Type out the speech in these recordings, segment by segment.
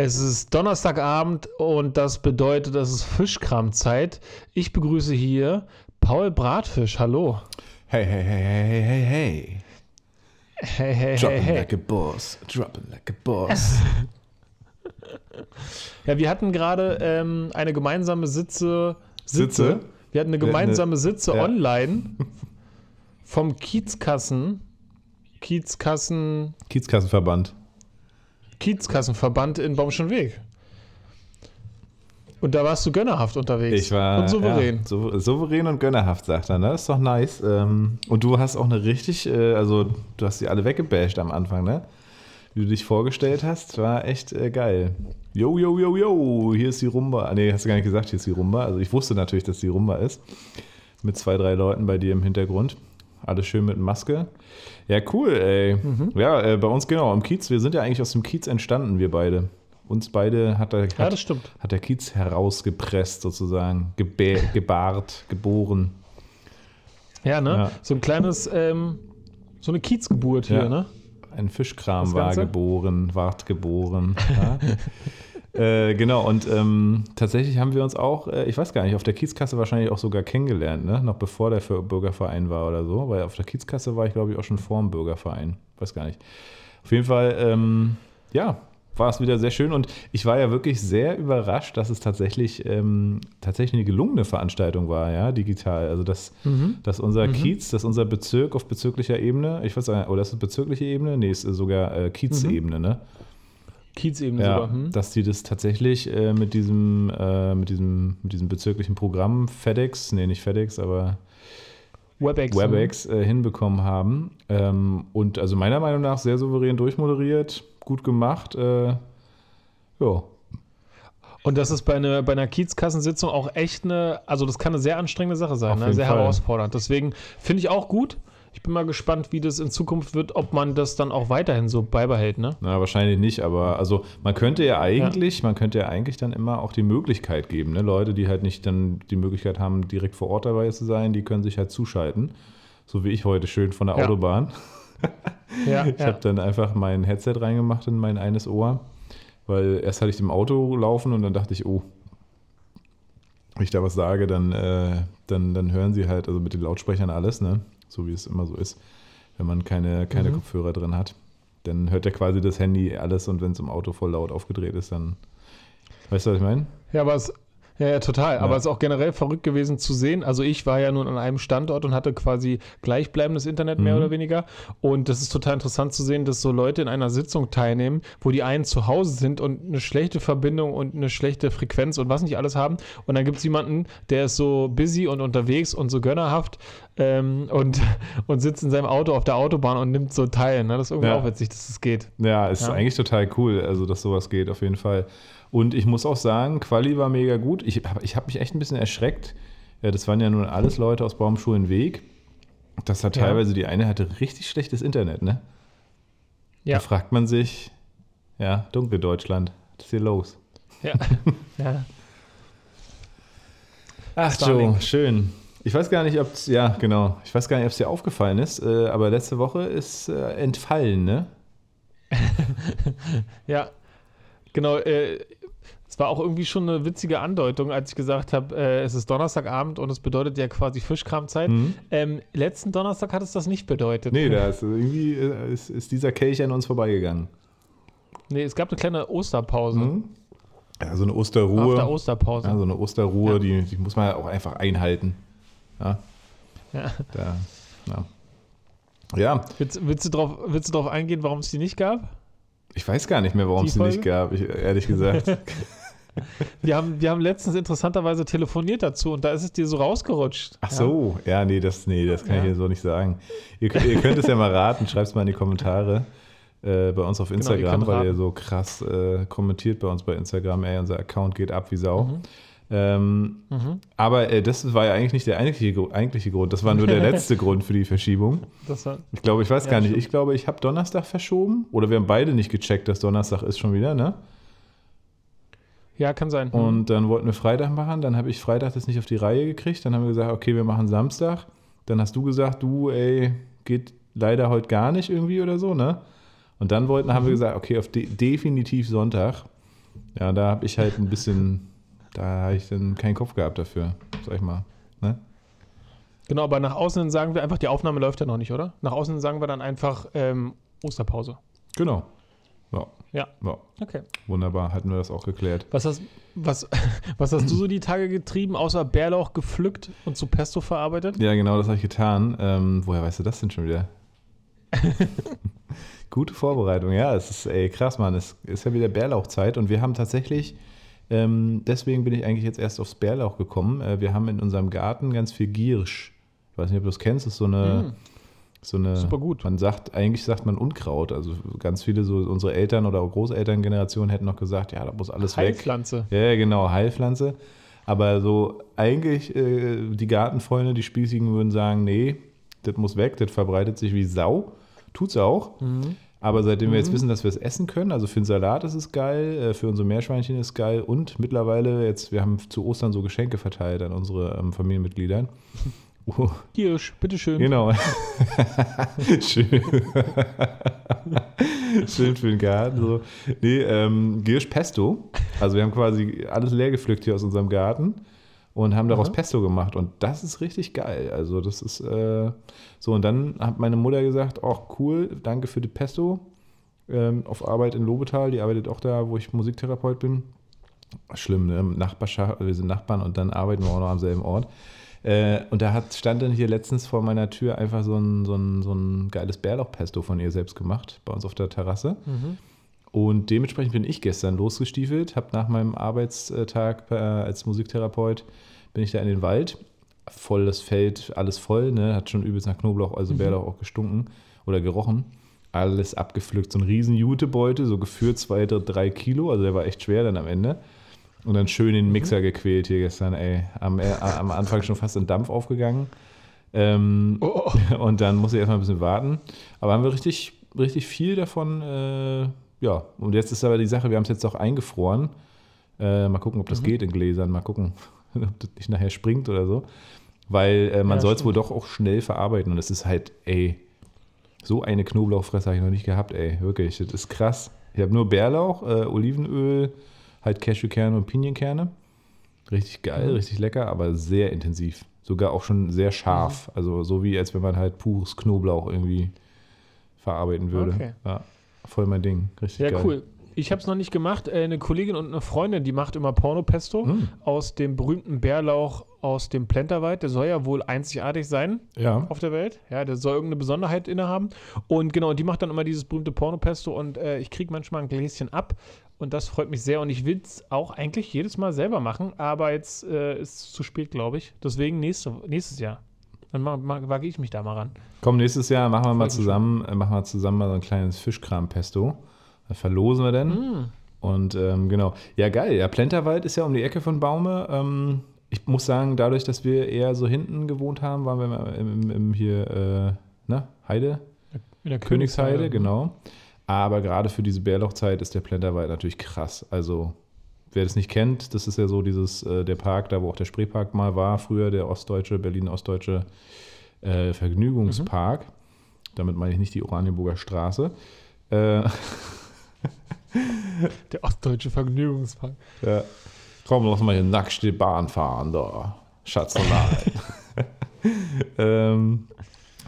Es ist Donnerstagabend und das bedeutet, es ist Fischkramzeit. Ich begrüße hier Paul Bratfisch. Hallo. Hey, hey, hey, hey, hey, hey. Hey, hey, dropping hey, hey. Like a boss. Dropping like a boss. Ja, wir hatten gerade eine gemeinsame Sitze? Wir hatten eine gemeinsame Sitze online vom Kiezkassenverband. Kiezkassenverband in Baumschönweg. Und da warst du gönnerhaft unterwegs. Ich war, und souverän. Ja, souverän und gönnerhaft, sagt er. Ne? Ist doch nice. Und du hast auch eine richtig, du hast die alle weggebasht am Anfang, ne? Wie du dich vorgestellt hast, war echt geil. Yo, yo, yo, yo, hier ist die Rumba. Nee, hast du gar nicht gesagt, hier ist die Rumba. Also ich wusste natürlich, dass die Rumba ist. Mit 2, 3 Leuten bei dir im Hintergrund. Alles schön mit Maske. Ja, cool, ey. Mhm. Ja, bei uns genau, am Kiez. Wir sind ja eigentlich aus dem Kiez entstanden, wir beide. Uns beide hat der Kiez herausgepresst sozusagen, gebahrt, geboren. Ja, ne? Ja. So ein kleines, so eine Kiezgeburt hier, ne? Ein Fischkram war geboren, ward geboren. Ja. Genau, und tatsächlich haben wir uns auch, ich weiß gar nicht, auf der Kiezkasse wahrscheinlich auch sogar kennengelernt, ne? Noch bevor der Bürgerverein war oder so, weil auf der Kiezkasse war ich, glaube ich, auch schon vor dem Bürgerverein. Weiß gar nicht. Auf jeden Fall, war es wieder sehr schön und ich war ja wirklich sehr überrascht, dass es tatsächlich eine gelungene Veranstaltung war, ja, digital. Also, dass unser Kiez, dass unser Bezirk auf bezirklicher Ebene, ich weiß nicht, oder ist es bezirkliche Ebene? Nee, ist sogar Kiezebene, ne? Kiezebene ja, sogar. Dass die das tatsächlich mit diesem bezirklichen Programm aber WebEx hinbekommen haben. Und also meiner Meinung nach sehr souverän durchmoderiert, gut gemacht. Ja. Und das ist bei einer Kiezkassensitzung auch echt das kann eine sehr anstrengende Sache sein, ne? Sehr herausfordernd. Deswegen finde ich auch gut. Ich bin mal gespannt, wie das in Zukunft wird, ob man das dann auch weiterhin so beibehält, ne? Na, wahrscheinlich nicht, aber also man könnte ja eigentlich dann immer auch die Möglichkeit geben, ne? Leute, die halt nicht dann die Möglichkeit haben, direkt vor Ort dabei zu sein, die können sich halt zuschalten. So wie ich heute schön von der Autobahn. Ja, ich habe dann einfach mein Headset reingemacht in mein eines Ohr, weil erst hatte ich im Auto laufen und dann dachte ich, oh, wenn ich da was sage, dann hören sie halt, also mit den Lautsprechern alles, ne? So wie es immer so ist, wenn man keine Kopfhörer drin hat. Dann hört ja quasi das Handy alles und wenn es im Auto voll laut aufgedreht ist, dann, weißt du, was ich meine? Ja, aber es... Ja, total. Ja. Aber es ist auch generell verrückt gewesen zu sehen. Also ich war ja nun an einem Standort und hatte quasi gleichbleibendes Internet, mehr oder weniger. Und das ist total interessant zu sehen, dass so Leute in einer Sitzung teilnehmen, wo die einen zu Hause sind und eine schlechte Verbindung und eine schlechte Frequenz und was nicht alles haben. Und dann gibt es jemanden, der ist so busy und unterwegs und so gönnerhaft und sitzt in seinem Auto auf der Autobahn und nimmt so teil. Ne? Das ist irgendwie auch witzig, dass es geht. Ja, ist eigentlich total cool, also dass sowas geht, auf jeden Fall. Und ich muss auch sagen, Quali war mega gut. Ich hab mich echt ein bisschen erschreckt. Ja, das waren ja nun alles Leute aus Baumschönweg. Das hat teilweise, die eine hatte richtig schlechtes Internet, ne? Ja. Da fragt man sich, dunkle Deutschland, was ist hier los? Ja, ja. Ach, Joe, schön. Ich weiß gar nicht, ob es dir aufgefallen ist, aber letzte Woche ist entfallen, ne? Ja. Genau, es war auch irgendwie schon eine witzige Andeutung, als ich gesagt habe, es ist Donnerstagabend und es bedeutet ja quasi Fischkramzeit. Letzten Donnerstag hat es das nicht bedeutet. Nee, da ist irgendwie ist dieser Kelch an uns vorbeigegangen. Nee, es gab eine kleine Osterpause. Ja, so eine Osterruhe. Nach der Osterpause. Ja, so eine Osterruhe, die muss man auch einfach einhalten. Ja. Ja. Ja. Willst du drauf eingehen, warum es die nicht gab? Ich weiß gar nicht mehr, warum es die nicht gab, ehrlich gesagt. Wir haben letztens interessanterweise telefoniert dazu und da ist es dir so rausgerutscht. Ach so, das kann ich dir so nicht sagen. Ihr könnt es ja mal raten, schreibt es mal in die Kommentare bei uns auf Instagram, weil ihr so krass kommentiert bei uns bei Instagram. Unser Account geht ab wie Sau. Aber das war ja eigentlich nicht der eigentliche Grund. Das war nur der letzte Grund für die Verschiebung. Ich glaube, ich habe Donnerstag verschoben. Oder wir haben beide nicht gecheckt, dass Donnerstag ist schon wieder, ne? Ja, kann sein. Und dann wollten wir Freitag machen. Dann habe ich Freitag das nicht auf die Reihe gekriegt. Dann haben wir gesagt, okay, wir machen Samstag. Dann hast du gesagt, geht leider heute gar nicht irgendwie oder so, ne? Und dann haben wir gesagt, okay, auf definitiv Sonntag. Ja, da habe ich halt ein bisschen, da habe ich dann keinen Kopf gehabt dafür, sag ich mal. Ne? Genau, aber nach außen sagen wir einfach, die Aufnahme läuft ja noch nicht, oder? Nach außen sagen wir dann einfach Osterpause. Genau. Ja. Ja. Ja. Okay. Wunderbar, hatten wir das auch geklärt. Was hast du so die Tage getrieben, außer Bärlauch gepflückt und zu Pesto verarbeitet? Ja, genau, das habe ich getan. Woher weißt du das denn schon wieder? Gute Vorbereitung, ja, es ist krass, Mann. Es ist ja wieder Bärlauchzeit und wir haben tatsächlich, deswegen bin ich eigentlich jetzt erst aufs Bärlauch gekommen. Wir haben in unserem Garten ganz viel Giersch. Ich weiß nicht, ob du das kennst, das ist so eine. So eine, super gut. Man sagt, eigentlich sagt man Unkraut. Also ganz viele, so unsere Eltern oder Großelterngenerationen hätten noch gesagt, ja, da muss alles Heilpflanze. Weg. Heilpflanze. Ja, genau, Heilpflanze. Aber so eigentlich die Gartenfreunde, die Spießigen würden sagen, nee, das muss weg, das verbreitet sich wie Sau. Tut's auch. Mhm. Aber seitdem wir jetzt wissen, dass wir es essen können, also für den Salat ist es geil, für unsere Meerschweinchen ist es geil und mittlerweile jetzt, wir haben zu Ostern so Geschenke verteilt an unsere Familienmitgliedern. Oh. Giersch, bitteschön. Genau. Schön. Schön für den Garten. So. Nee, Giersch Pesto. Also wir haben quasi alles leer gepflückt hier aus unserem Garten und haben daraus Pesto gemacht. Und das ist richtig geil. Also das ist so. Und dann hat meine Mutter gesagt, oh cool, danke für die Pesto. Auf Arbeit in Lobetal. Die arbeitet auch da, wo ich Musiktherapeut bin. Schlimm, ne? Nachbarschaft, wir sind Nachbarn und dann arbeiten wir auch noch am selben Ort. Und da stand dann hier letztens vor meiner Tür einfach so ein geiles Bärlauchpesto von ihr selbst gemacht, bei uns auf der Terrasse. Mhm. Und dementsprechend bin ich gestern losgestiefelt, habe nach meinem Arbeitstag als Musiktherapeut, bin ich da in den Wald, voll das Feld, alles voll, ne? Hat schon übelst nach Knoblauch, also Bärlauch auch gestunken oder gerochen. Alles abgepflückt, so ein riesen Jutebeute, so geführt 2-3 Kilo, also der war echt schwer dann am Ende. Und dann schön den Mixer gequält hier gestern, ey. Am Anfang schon fast in Dampf aufgegangen. Und dann musste ich erstmal ein bisschen warten. Aber haben wir richtig, richtig viel davon. Ja, und jetzt ist aber die Sache, wir haben es jetzt auch eingefroren. Mal gucken, ob das geht in Gläsern. Mal gucken, ob das nicht nachher springt oder so. Weil man soll es wohl doch auch schnell verarbeiten. Und es ist halt, ey, so eine Knoblauchfresse habe ich noch nicht gehabt, ey. Wirklich, das ist krass. Ich habe nur Bärlauch, Olivenöl, halt Cashewkerne und Pinienkerne. Richtig geil, richtig lecker, aber sehr intensiv. Sogar auch schon sehr scharf. Also so wie, als wenn man halt pures Knoblauch irgendwie verarbeiten würde. Okay. Ja, voll mein Ding. Richtig geil. Ja, cool. Ich habe es noch nicht gemacht. Eine Kollegin und eine Freundin, die macht immer Porno-Pesto aus dem berühmten Bärlauch aus dem Plänterwald. Der soll ja wohl einzigartig sein auf der Welt. Ja, der soll irgendeine Besonderheit innehaben. Und genau, die macht dann immer dieses berühmte Porno-Pesto und ich kriege manchmal ein Gläschen ab. Und das freut mich sehr. Und ich will es auch eigentlich jedes Mal selber machen. Aber jetzt ist es zu spät, glaube ich. Deswegen nächstes Jahr. Dann wage ich mich da mal ran. Komm, nächstes Jahr machen wir mal zusammen mal so ein kleines Fischkram-Pesto. Das verlosen wir dann. Und genau. Ja, geil. Ja, Plänterwald ist ja um die Ecke von Baume. Ich muss sagen, dadurch, dass wir eher so hinten gewohnt haben, waren wir im hier, Heide? In der Königsheide, genau. Aber gerade für diese Bärlauchzeit ist der Plänterwald natürlich krass. Also, wer das nicht kennt, das ist ja so dieses, der Park, da wo auch der Spreepark mal war, früher der Berlin-Ostdeutsche Vergnügungspark. Damit meine ich nicht die Oranienburger Straße. Der Ostdeutsche Vergnügungspark. Ja. Komm, lass mal hier nackt die Bahn fahren, da. Schatz,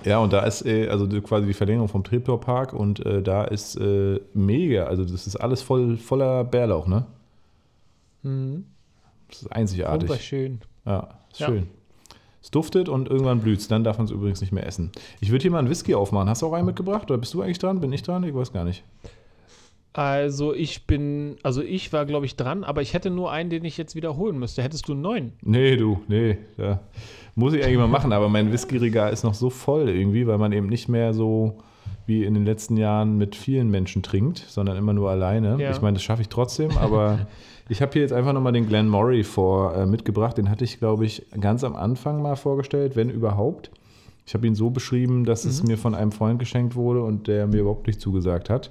ja, und da ist also quasi die Verlängerung vom Treptower Park und da ist mega, also das ist alles voller Bärlauch, ne? Mhm. Das ist einzigartig. Wunderschön. Ja, ist schön. Es duftet und irgendwann blüht es, dann darf man es übrigens nicht mehr essen. Ich würde hier mal einen Whisky aufmachen. Hast du auch einen mitgebracht oder bist du eigentlich dran? Bin ich dran? Ich weiß gar nicht. Also ich war glaube ich dran, aber ich hätte nur einen, den ich jetzt wiederholen müsste. Hättest du einen neuen? Nee. Ja. Muss ich eigentlich mal machen, aber mein Whisky-Regal ist noch so voll irgendwie, weil man eben nicht mehr so wie in den letzten Jahren mit vielen Menschen trinkt, sondern immer nur alleine. Ja. Ich meine, das schaffe ich trotzdem, aber ich habe hier jetzt einfach nochmal den Glen Moray mitgebracht. Den hatte ich, glaube ich, ganz am Anfang mal vorgestellt, wenn überhaupt. Ich habe ihn so beschrieben, dass es mir von einem Freund geschenkt wurde und der mir überhaupt nicht zugesagt hat.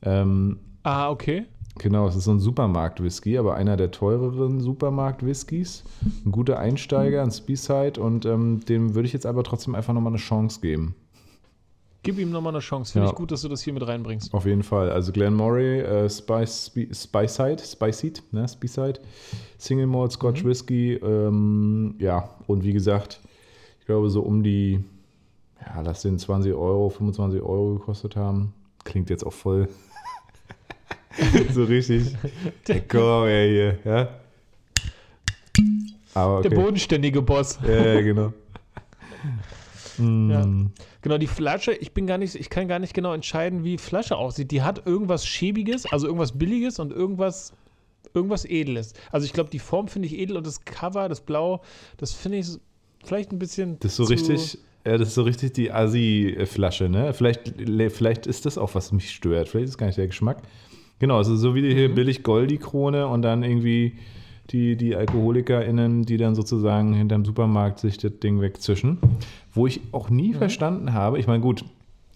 Okay. Genau, es ist so ein Supermarkt-Whisky, aber einer der teureren Supermarkt-Whiskys. Ein guter Einsteiger, ein Speyside und dem würde ich jetzt aber trotzdem einfach nochmal eine Chance geben. Gib ihm nochmal eine Chance. Finde ich gut, dass du das hier mit reinbringst. Auf jeden Fall. Also Glen Moray, Speyside, Single Malt Scotch Whisky. Und wie gesagt, ich glaube so um die, lass den 20 Euro, 25 Euro gekostet haben. Klingt jetzt auch voll so richtig. Hey, komm, hier. Ja? Aber okay. Der bodenständige Boss. Ja, genau. Ja. Genau, die Flasche, ich kann gar nicht genau entscheiden, wie die Flasche aussieht. Die hat irgendwas Schäbiges, also irgendwas Billiges und irgendwas Edles. Also ich glaube, die Form finde ich edel und das Cover, das Blau, das finde ich vielleicht ein bisschen das ist so richtig die Assi-Flasche, ne? Vielleicht ist das auch, was mich stört. Vielleicht ist gar nicht der Geschmack. Genau, also so wie die hier billig Goldi-Krone und dann irgendwie die AlkoholikerInnen, die dann sozusagen hinterm Supermarkt sich das Ding wegzischen. Wo ich auch nie verstanden habe, ich meine, gut,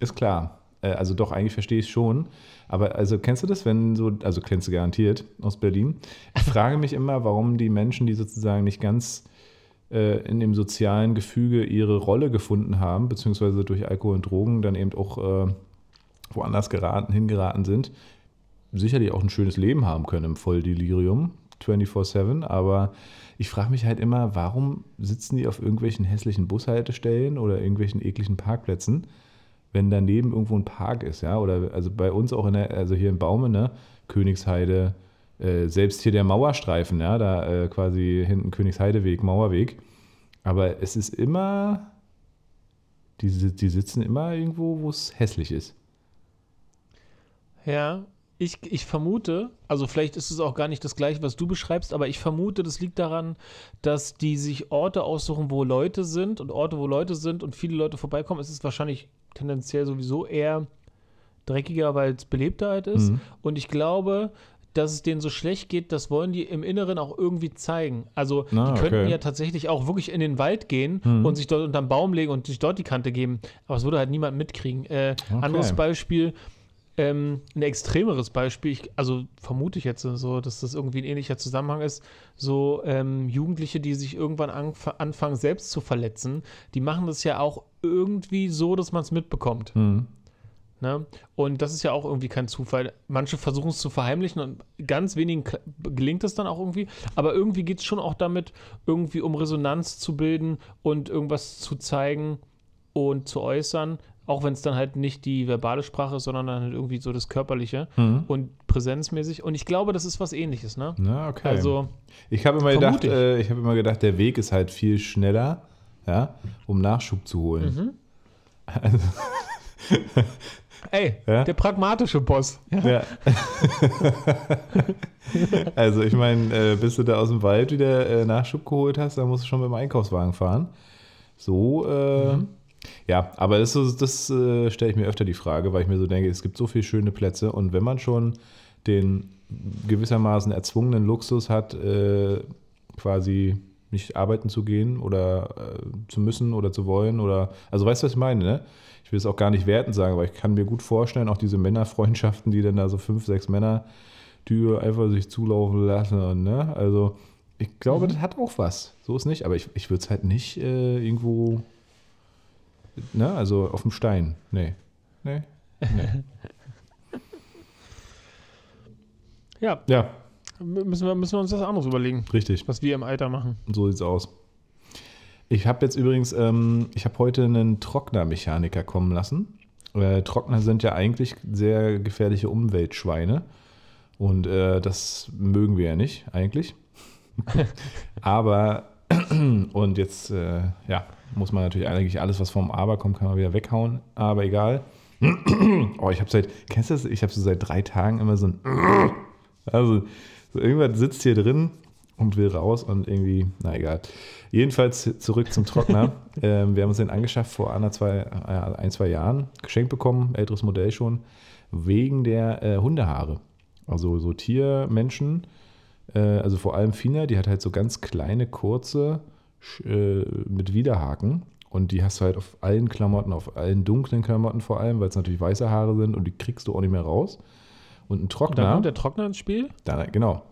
ist klar, also doch, eigentlich verstehe ich es schon, aber also kennst du das, kennst du garantiert aus Berlin. Ich frage mich immer, warum die Menschen, die sozusagen nicht ganz in dem sozialen Gefüge ihre Rolle gefunden haben, beziehungsweise durch Alkohol und Drogen dann eben auch woanders hingeraten sind, sicherlich auch ein schönes Leben haben können im Volldelirium. 24/7, aber ich frage mich halt immer, warum sitzen die auf irgendwelchen hässlichen Bushaltestellen oder irgendwelchen ekligen Parkplätzen, wenn daneben irgendwo ein Park ist, ja, oder also bei uns auch also hier in Baume, ne, Königsheide, selbst hier der Mauerstreifen, ja, da quasi hinten Königsheideweg, Mauerweg, aber es ist immer, die sitzen immer irgendwo, wo es hässlich ist. Ja. Ich vermute, also vielleicht ist es auch gar nicht das Gleiche, was du beschreibst, aber ich vermute, das liegt daran, dass die sich Orte aussuchen, wo Leute sind und viele Leute vorbeikommen. Es ist wahrscheinlich tendenziell sowieso eher dreckiger, weil es belebter halt ist. Und ich glaube, dass es denen so schlecht geht, das wollen die im Inneren auch irgendwie zeigen. Also die könnten ja tatsächlich auch wirklich in den Wald gehen und sich dort unterm Baum legen und sich dort die Kante geben. Aber es würde halt niemand mitkriegen. Anderes Beispiel. Ein extremeres Beispiel, vermute ich jetzt so, dass das irgendwie ein ähnlicher Zusammenhang ist, so Jugendliche, die sich irgendwann anfangen, selbst zu verletzen, die machen das ja auch irgendwie so, dass man es mitbekommt. Ne? Und das ist ja auch irgendwie kein Zufall. Manche versuchen es zu verheimlichen und ganz wenigen gelingt es dann auch irgendwie, aber irgendwie geht es schon auch damit, irgendwie um Resonanz zu bilden und irgendwas zu zeigen und zu äußern, auch wenn es dann halt nicht die verbale Sprache ist, sondern dann halt irgendwie so das Körperliche und präsenzmäßig. Und ich glaube, das ist was Ähnliches, ne? Na, okay. Also, ich habe immer gedacht, der Weg ist halt viel schneller, ja, um Nachschub zu holen. Also. Ey, der pragmatische Boss. Ja. Also ich meine, bis du da aus dem Wald wieder Nachschub geholt hast, dann musst du schon mit dem Einkaufswagen fahren. So, ja, aber das stelle ich mir öfter die Frage, weil ich mir so denke, es gibt so viele schöne Plätze und wenn man schon den gewissermaßen erzwungenen Luxus hat, quasi nicht arbeiten zu gehen oder zu müssen oder zu wollen oder, also weißt du, was ich meine, ne? Ich will es auch gar nicht wertend sagen, aber ich kann mir gut vorstellen, auch diese Männerfreundschaften, die dann da so 5, 6 Männer die einfach sich zulaufen lassen, und, ne? Also ich glaube, das hat auch was, so ist nicht, aber ich würde es halt nicht irgendwo... Na, also auf dem Stein. Nee. Ja. Müssen wir uns das anderes überlegen. Richtig. Was wir im Alter machen. So sieht's aus. Ich habe jetzt übrigens, heute einen Trocknermechaniker kommen lassen. Trockner sind ja eigentlich sehr gefährliche Umweltschweine. Und das mögen wir ja nicht, eigentlich. Aber, und jetzt, muss man natürlich eigentlich alles, was vom Aber kommt, kann man wieder weghauen, aber egal. Oh, ich habe so seit 3 Tagen immer so ein also so irgendwas sitzt hier drin und will raus und irgendwie, na egal. Jedenfalls zurück zum Trockner. Wir haben uns den angeschafft vor 1, 2 Jahren, geschenkt bekommen, älteres Modell schon, wegen der Hundehaare. Also so Tiermenschen, also vor allem Fina, die hat halt so ganz kleine, kurze mit Widerhaken und die hast du halt auf allen Klamotten, auf allen dunklen Klamotten vor allem, weil es natürlich weiße Haare sind und die kriegst du auch nicht mehr raus. Und ein Trockner. Und dann kommt der Trockner ins Spiel? Genau.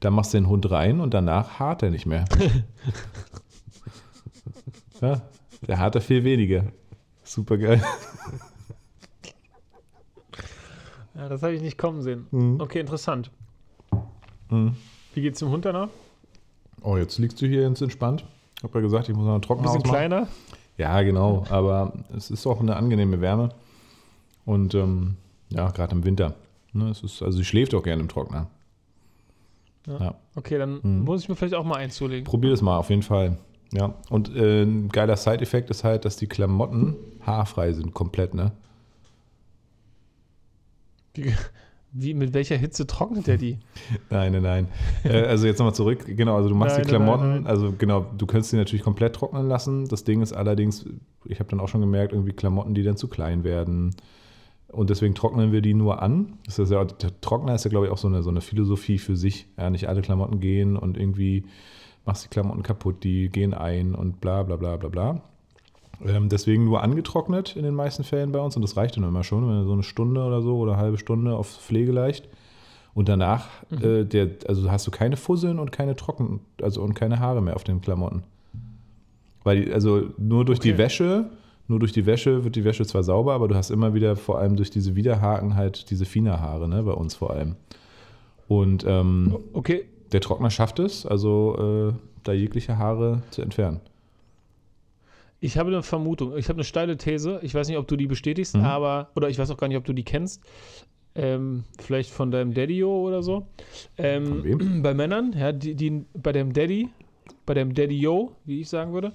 Da machst du den Hund rein und danach hart er nicht mehr. Ja, der hart er viel weniger. Super geil. Ja, das habe ich nicht kommen sehen. Mhm. Okay, interessant. Mhm. Wie geht's dem Hund danach? Oh, jetzt liegst du hier ganz entspannt. Ich habe ja gesagt, ich muss noch einen Trockner ausmachen. Bisschen kleiner? Ja, genau. Aber es ist auch eine angenehme Wärme. Und ja, gerade im Winter. Ne, es ist, also sie schläft auch gerne im Trockner. Ja. Ja. Okay, dann muss ich mir vielleicht auch mal eins zulegen. Probier das mal, auf jeden Fall. Ja. Und ein geiler Side-Effekt ist halt, dass die Klamotten haarfrei sind, komplett, ne? Wie, mit welcher Hitze trocknet er die? Nein. Also jetzt nochmal zurück. Genau, also du machst die Klamotten. Nein. Also genau, du könntest die natürlich komplett trocknen lassen. Das Ding ist allerdings, ich habe dann auch schon gemerkt, irgendwie Klamotten, die dann zu klein werden. Und deswegen trocknen wir die nur an. Das ist ja, der Trockner ist ja, glaube ich, auch so eine Philosophie für sich. Ja, nicht alle Klamotten gehen und irgendwie machst die Klamotten kaputt, die gehen ein und bla bla bla bla bla. Deswegen nur angetrocknet in den meisten Fällen bei uns und das reicht dann immer schon, wenn so eine Stunde oder so oder eine halbe Stunde auf Pflege leicht. Und danach also hast du keine Fusseln und keine Trocken, also und keine Haare mehr auf den Klamotten. Weil nur durch die Wäsche wird die Wäsche zwar sauber, aber du hast immer wieder vor allem durch diese Widerhaken halt diese Fina-Haare, ne, bei uns vor allem. Und der Trockner schafft es, also da jegliche Haare zu entfernen. Ich habe eine Vermutung, ich habe eine steile These, ich weiß nicht, ob du die bestätigst, oder ich weiß auch gar nicht, ob du die kennst, vielleicht von deinem Daddy-O oder so. Von wem? Bei Männern, ja, die bei deinem Daddy-O, wie ich sagen würde,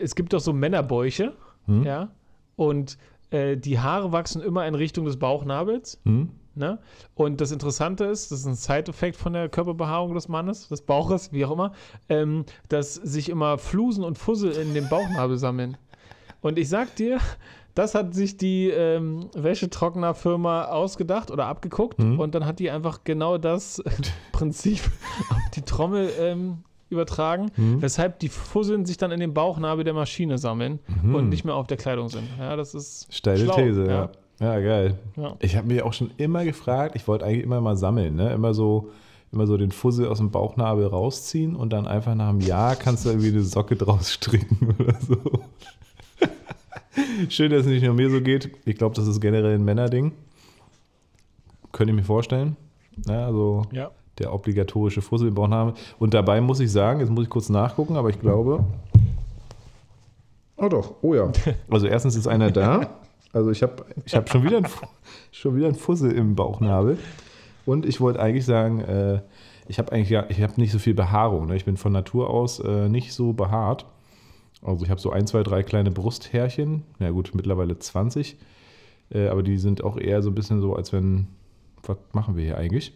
es gibt doch so Männerbäuche, ja, und die Haare wachsen immer in Richtung des Bauchnabels, ne? Und das Interessante ist, das ist ein Side-Effekt von der Körperbehaarung des Mannes, des Bauches, wie auch immer, dass sich immer Flusen und Fussel in dem Bauchnabel sammeln. Und ich sag dir, das hat sich die Wäschetrocknerfirma ausgedacht oder abgeguckt und dann hat die einfach genau das Prinzip auf die Trommel übertragen, weshalb die Fusseln sich dann in dem Bauchnabel der Maschine sammeln und nicht mehr auf der Kleidung sind. Ja, das ist steile These, ja. Ja, geil. Ja. Ich habe mich auch schon immer gefragt, ich wollte eigentlich immer mal sammeln, ne? Immer so den Fussel aus dem Bauchnabel rausziehen und dann einfach nach einem Jahr kannst du irgendwie eine Socke draus stricken oder so. Schön, dass es nicht nur mir so geht. Ich glaube, das ist generell ein Männerding. Könnt ihr mir vorstellen. Ja, also der obligatorische Fussel im Bauchnabel. Und dabei muss ich sagen, jetzt muss ich kurz nachgucken, aber ich glaube... Oh doch, oh ja. Also erstens ist einer da. Also ich hab schon wieder einen Fussel im Bauchnabel. Und ich wollte eigentlich sagen, ich habe nicht so viel Behaarung. Ne? Ich bin von Natur aus nicht so behaart. Also ich habe so 1, 2, 3 kleine Brusthärchen. Na gut, mittlerweile 20. Aber die sind auch eher so ein bisschen so, als wenn, was machen wir hier eigentlich?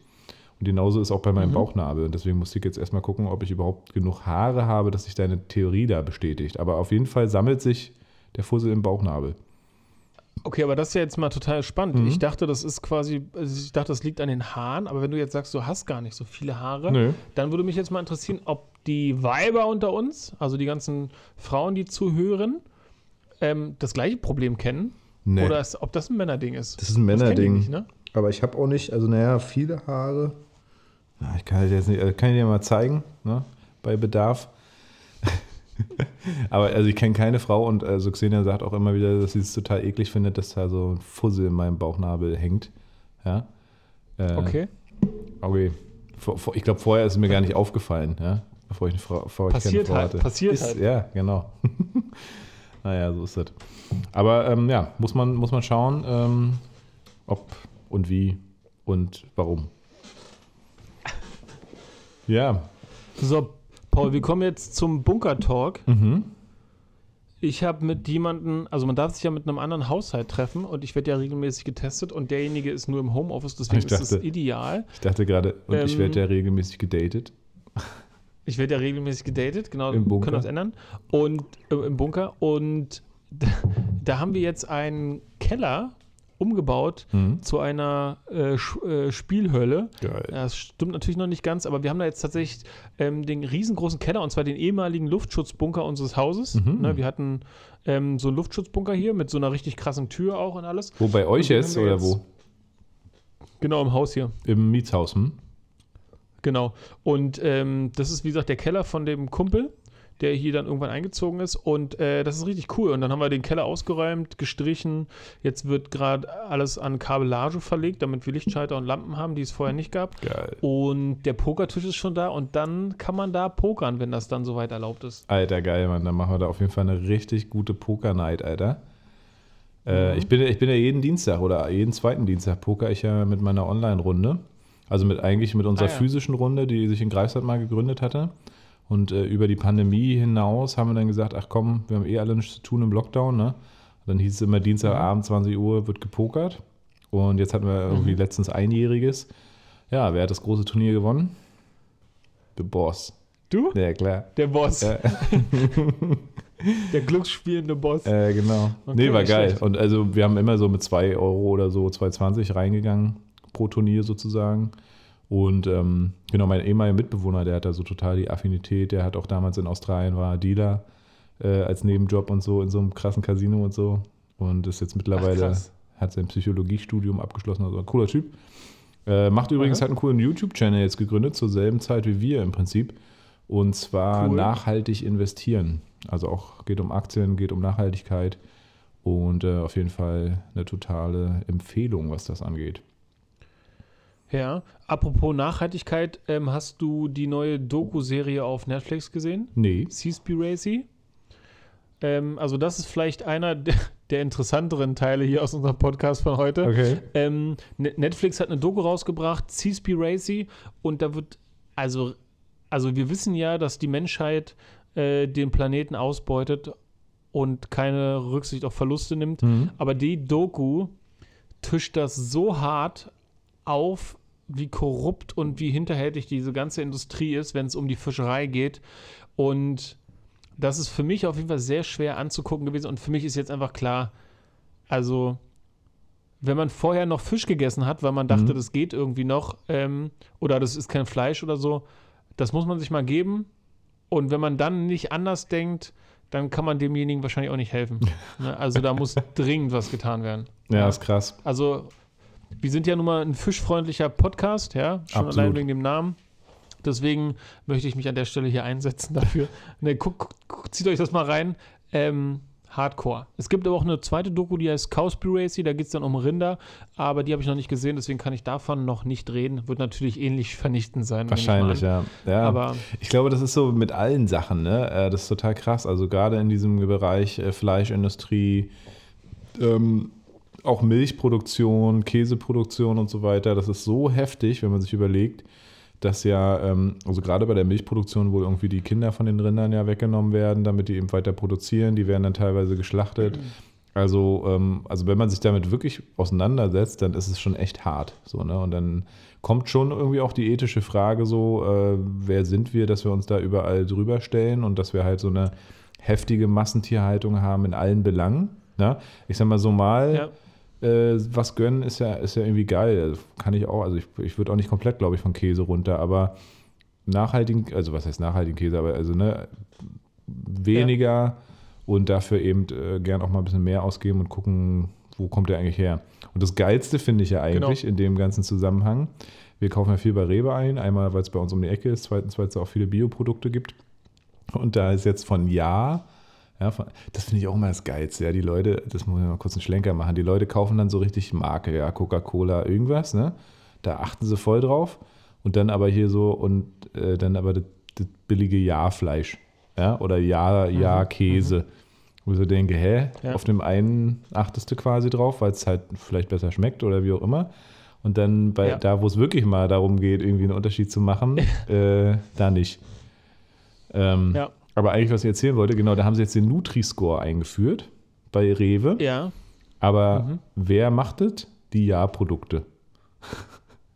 Und genauso ist auch bei meinem Bauchnabel. Und deswegen musste ich jetzt erstmal gucken, ob ich überhaupt genug Haare habe, dass sich deine Theorie da bestätigt. Aber auf jeden Fall sammelt sich der Fussel im Bauchnabel. Okay, aber das ist ja jetzt mal total spannend. Mhm. Ich dachte, das liegt an den Haaren, aber wenn du jetzt sagst, du hast gar nicht so viele Haare, dann würde mich jetzt mal interessieren, ob die Weiber unter uns, also die ganzen Frauen, die zuhören, das gleiche Problem kennen oder ob das ein Männerding ist. Das ist ein Männerding, nicht, ne? Aber ich habe auch nicht, also naja, viele Haare. Na, ich kann dir jetzt nicht, dir mal zeigen, ne? Bei Bedarf. Aber also ich kenne keine Frau und also Xenia sagt auch immer wieder, dass sie es total eklig findet, dass da so ein Fussel in meinem Bauchnabel hängt. Ja? Okay. Ich glaube, vorher ist es mir gar nicht aufgefallen, ja? Bevor ich eine Frau hatte. Passiert halt. Ja, genau. Naja, so ist das. Aber ja, muss man schauen, ob und wie und warum. Ja. So, Paul, wir kommen jetzt zum Bunker-Talk. Mhm. Ich habe mit jemandem, also man darf sich ja mit einem anderen Haushalt treffen und ich werde ja regelmäßig getestet und derjenige ist nur im Homeoffice, deswegen ist das ideal. Ich dachte gerade, und ich werde ja regelmäßig gedatet. Ich werde ja regelmäßig gedatet, genau, im Bunker. Können wir das ändern. Und im Bunker. Und da haben wir jetzt einen Keller umgebaut zu einer Spielhölle. Geil. Das stimmt natürlich noch nicht ganz, aber wir haben da jetzt tatsächlich den riesengroßen Keller, und zwar den ehemaligen Luftschutzbunker unseres Hauses. Mhm. Ne, wir hatten so einen Luftschutzbunker hier mit so einer richtig krassen Tür auch und alles. Wo, bei euch ist oder wo? Genau, im Haus hier. Im Mietshaus, Genau. Und das ist, wie gesagt, der Keller von dem Kumpel, der hier dann irgendwann eingezogen ist. Und das ist richtig cool. Und dann haben wir den Keller ausgeräumt, gestrichen. Jetzt wird gerade alles an Kabellage verlegt, damit wir Lichtschalter und Lampen haben, die es vorher nicht gab. Geil. Und der Pokertisch ist schon da. Und dann kann man da pokern, wenn das dann soweit erlaubt ist. Alter, geil, Mann. Dann machen wir da auf jeden Fall eine richtig gute Poker-Night, Alter. Ich bin ja jeden Dienstag oder jeden zweiten Dienstag poker ich ja mit meiner Online-Runde. Also mit unserer physischen Runde, die sich in Greifswald mal gegründet hatte. Und über die Pandemie hinaus haben wir dann gesagt, ach komm, wir haben eh alle nichts zu tun im Lockdown. Ne? Und dann hieß es immer Dienstagabend, 20 Uhr wird gepokert. Und jetzt hatten wir irgendwie letztens Einjähriges. Ja, wer hat das große Turnier gewonnen? The Boss. Du? Ja, klar. Der Boss. Ja. Der glücksspielende Boss. Genau. Okay, nee, war geil. Schlecht. Und also wir haben immer so mit 2 Euro oder so, 2,20 reingegangen pro Turnier sozusagen. Und genau, mein ehemaliger Mitbewohner, der hat da so total die Affinität. Der hat auch damals in Australien, war Dealer als Nebenjob und so in so einem krassen Casino und so. Und ist jetzt mittlerweile, hat sein Psychologiestudium abgeschlossen. Also ein cooler Typ. Macht übrigens, hat einen coolen YouTube-Channel jetzt gegründet, zur selben Zeit wie wir im Prinzip. Und zwar nachhaltig investieren. Also auch geht um Aktien, geht um Nachhaltigkeit. Und auf jeden Fall eine totale Empfehlung, was das angeht. Ja, apropos Nachhaltigkeit, hast du die neue Doku-Serie auf Netflix gesehen? Nee. Seaspiracy? Also das ist vielleicht einer der interessanteren Teile hier aus unserem Podcast von heute. Okay. Netflix hat eine Doku rausgebracht, Seaspiracy, und da wird, also wir wissen ja, dass die Menschheit den Planeten ausbeutet und keine Rücksicht auf Verluste nimmt, aber die Doku tischt das so hart auf, wie korrupt und wie hinterhältig diese ganze Industrie ist, wenn es um die Fischerei geht. Und das ist für mich auf jeden Fall sehr schwer anzugucken gewesen. Und für mich ist jetzt einfach klar, also wenn man vorher noch Fisch gegessen hat, weil man dachte, das geht irgendwie noch, oder das ist kein Fleisch oder so, das muss man sich mal geben. Und wenn man dann nicht anders denkt, dann kann man demjenigen wahrscheinlich auch nicht helfen. Also da muss dringend was getan werden. Ja, ist krass. Also wir sind ja nun mal ein fischfreundlicher Podcast, ja, schon allein wegen dem Namen. Deswegen möchte ich mich an der Stelle hier einsetzen dafür. Ne, zieht euch das mal rein. Hardcore. Es gibt aber auch eine zweite Doku, die heißt Cowspiracy, da geht es dann um Rinder, aber die habe ich noch nicht gesehen, deswegen kann ich davon noch nicht reden. Wird natürlich ähnlich vernichtend sein. Wahrscheinlich, ja. Aber ich glaube, das ist so mit allen Sachen, ne? Das ist total krass. Also gerade in diesem Bereich Fleischindustrie, auch Milchproduktion, Käseproduktion und so weiter, das ist so heftig, wenn man sich überlegt, dass ja, also gerade bei der Milchproduktion wohl irgendwie die Kinder von den Rindern ja weggenommen werden, damit die eben weiter produzieren, die werden dann teilweise geschlachtet. Also wenn man sich damit wirklich auseinandersetzt, dann ist es schon echt hart. So, ne? Und dann kommt schon irgendwie auch die ethische Frage so, wer sind wir, dass wir uns da überall drüber stellen und dass wir halt so eine heftige Massentierhaltung haben in allen Belangen. Ne? Ich sag mal so was gönnen ist ja irgendwie geil. Kann ich auch, also ich würde auch nicht komplett, glaube ich, von Käse runter, aber nachhaltigen, also was heißt nachhaltigen Käse, aber also weniger und dafür eben gern auch mal ein bisschen mehr ausgeben und gucken, wo kommt der eigentlich her. Und das Geilste finde ich ja eigentlich in dem ganzen Zusammenhang, wir kaufen ja viel bei Rewe ein, einmal, weil es bei uns um die Ecke ist, zweitens, weil es auch viele Bioprodukte gibt. Und da ist jetzt von das finde ich auch immer das Geilste, ja, die Leute, das muss ich mal kurz einen Schlenker machen, die Leute kaufen dann so richtig Marke, ja, Coca-Cola, irgendwas, ne, da achten sie voll drauf und dann aber hier so und dann aber das billige Ja-Fleisch, ja, oder Ja-Käse, wo ich so denke, auf dem einen achtest du quasi drauf, weil es halt vielleicht besser schmeckt oder wie auch immer und dann bei da, wo es wirklich mal darum geht, irgendwie einen Unterschied zu machen, da nicht. Aber eigentlich, was ich erzählen wollte, genau, da haben sie jetzt den Nutri-Score eingeführt bei Rewe. Ja. Aber wer macht das? Die Ja-Produkte.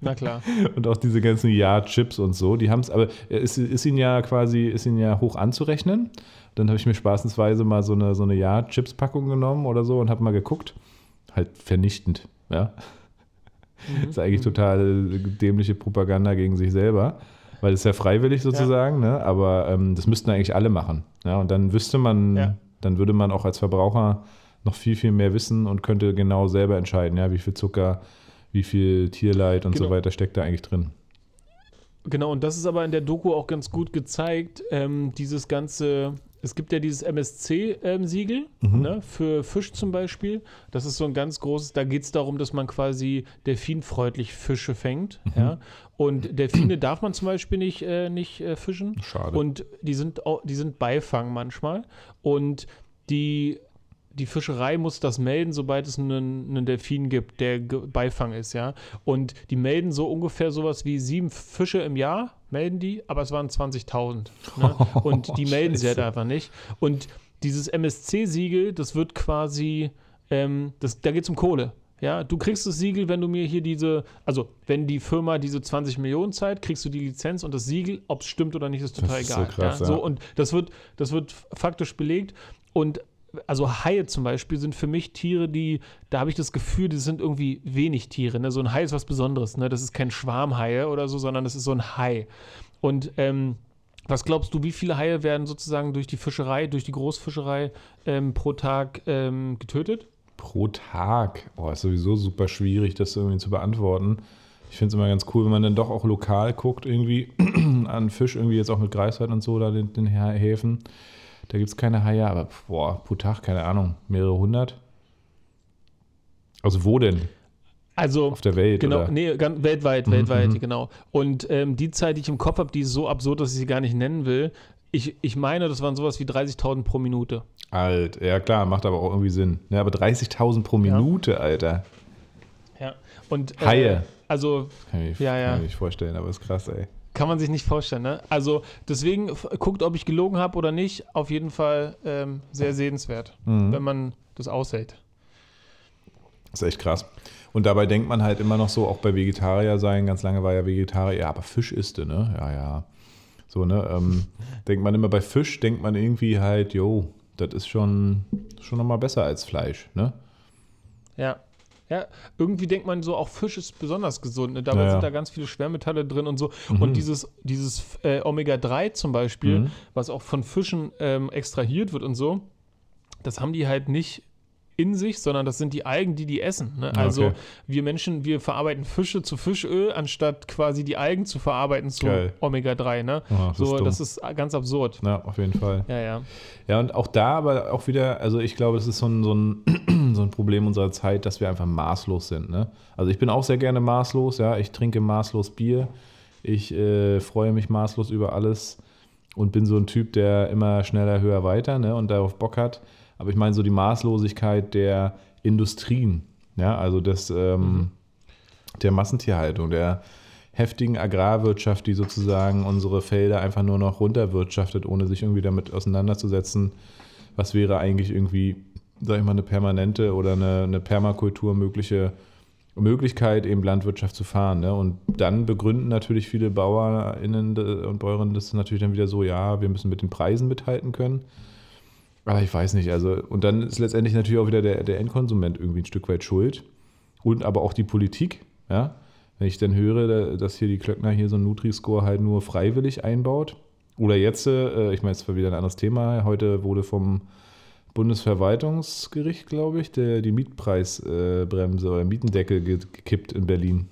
Na klar. Und auch diese ganzen Ja-Chips und so, die haben es, aber ist ihnen ja hoch anzurechnen. Dann habe ich mir spaßensweise mal so eine Ja-Chips-Packung genommen oder so und habe mal geguckt. Halt vernichtend, ja. Das ist eigentlich total dämliche Propaganda gegen sich selber. Weil es ist ja freiwillig sozusagen, ne? Aber das müssten eigentlich alle machen. Ja? Und dann wüsste man, dann würde man auch als Verbraucher noch viel, viel mehr wissen und könnte genau selber entscheiden, ja, wie viel Zucker, wie viel Tierleid und so weiter steckt da eigentlich drin. Genau, und das ist aber in der Doku auch ganz gut gezeigt, dieses ganze, es gibt ja dieses MSC-Siegel ne, für Fisch zum Beispiel, das ist so ein ganz großes, da geht es darum, dass man quasi delfinfreundlich Fische fängt, ja, und Delfine darf man zum Beispiel nicht fischen. Schade. Und die sind Beifang manchmal und die Fischerei muss das melden, sobald es einen Delfin gibt, der Beifang ist, ja. Und die melden so ungefähr sowas wie 7 Fische im Jahr, melden die, aber es waren 20.000. Ne? Und die melden sie halt einfach nicht. Und dieses MSC-Siegel, das wird quasi, da geht es um Kohle. Ja, du kriegst das Siegel, wenn du mir hier wenn die Firma diese 20 Millionen zahlt, kriegst du die Lizenz und das Siegel, ob es stimmt oder nicht, ist total egal. So krass, ja? So, und das wird faktisch belegt. Und also Haie zum Beispiel sind für mich Tiere, da habe ich das Gefühl, das sind irgendwie wenig Tiere. Ne? So ein Hai ist was Besonderes. Ne? Das ist kein Schwarmhaie oder so, sondern das ist so ein Hai. Und was glaubst du, wie viele Haie werden sozusagen durch die Fischerei, durch die Großfischerei pro Tag getötet? Pro Tag? Oh, ist sowieso super schwierig, das irgendwie zu beantworten. Ich finde es immer ganz cool, wenn man dann doch auch lokal guckt irgendwie an Fisch, irgendwie jetzt auch mit Greifswald und so oder den Häfen. Da gibt es keine Haie, aber pro Tag, keine Ahnung, mehrere hundert? Also wo denn? Also auf der Welt, genau, oder? Nee, ganz weltweit, genau. Und die Zahl, die ich im Kopf habe, die ist so absurd, dass ich sie gar nicht nennen will. Ich meine, das waren sowas wie 30.000 pro Minute. Alter, ja klar, macht aber auch irgendwie Sinn. Ja, aber 30.000 pro Minute, ja. Alter. Ja, und Haie. Also, kann ich mir nicht vorstellen, aber ist krass, ey. Kann man sich nicht vorstellen, ne? Also deswegen guckt, ob ich gelogen habe oder nicht. Auf jeden Fall sehr sehenswert, wenn man das aushält. Das ist echt krass. Und dabei denkt man halt immer noch so, auch bei Vegetarier sein, ganz lange war ja Vegetarier, ja, aber Fisch isst du, ne? Ja. So, ne? Denkt man immer bei Fisch, denkt man irgendwie halt, jo, das ist schon nochmal besser als Fleisch, ne? Ja. Ja, irgendwie denkt man so, auch Fisch ist besonders gesund. Ne? Dabei sind da ganz viele Schwermetalle drin und so. Mhm. Und dieses Omega-3 zum Beispiel, was auch von Fischen extrahiert wird und so, das haben die halt nicht in sich, sondern das sind die Algen, die essen. Ne? Also wir Menschen, wir verarbeiten Fische zu Fischöl, anstatt quasi die Algen zu verarbeiten zu Omega-3. Ne? Ach, das ist ganz absurd. Ja, auf jeden Fall. Ja. Ja, und auch da aber auch wieder, also ich glaube, das ist so ein Problem unserer Zeit, dass wir einfach maßlos sind. Ne? Also ich bin auch sehr gerne maßlos, ja, ich trinke maßlos Bier, ich freue mich maßlos über alles und bin so ein Typ, der immer schneller, höher, weiter, ne, und darauf Bock hat. Aber ich meine so die Maßlosigkeit der Industrien, ja, also der Massentierhaltung, der heftigen Agrarwirtschaft, die sozusagen unsere Felder einfach nur noch runterwirtschaftet, ohne sich irgendwie damit auseinanderzusetzen, was wäre eigentlich irgendwie, sag ich mal, eine permanente oder eine Permakultur Möglichkeit, eben Landwirtschaft zu fahren. Ne? Und dann begründen natürlich viele BauerInnen und Bäuerinnen das natürlich dann wieder so, ja, wir müssen mit den Preisen mithalten können. Aber ich weiß nicht, also, und dann ist letztendlich natürlich auch wieder der Endkonsument irgendwie ein Stück weit schuld. Und aber auch die Politik, ja. Wenn ich dann höre, dass hier die Klöckner hier so einen Nutri-Score halt nur freiwillig einbaut. Oder jetzt, ich meine, es war wieder ein anderes Thema, heute wurde vom Bundesverwaltungsgericht, glaube ich, die Mietpreisbremse oder Mietendeckel gekippt in Berlin.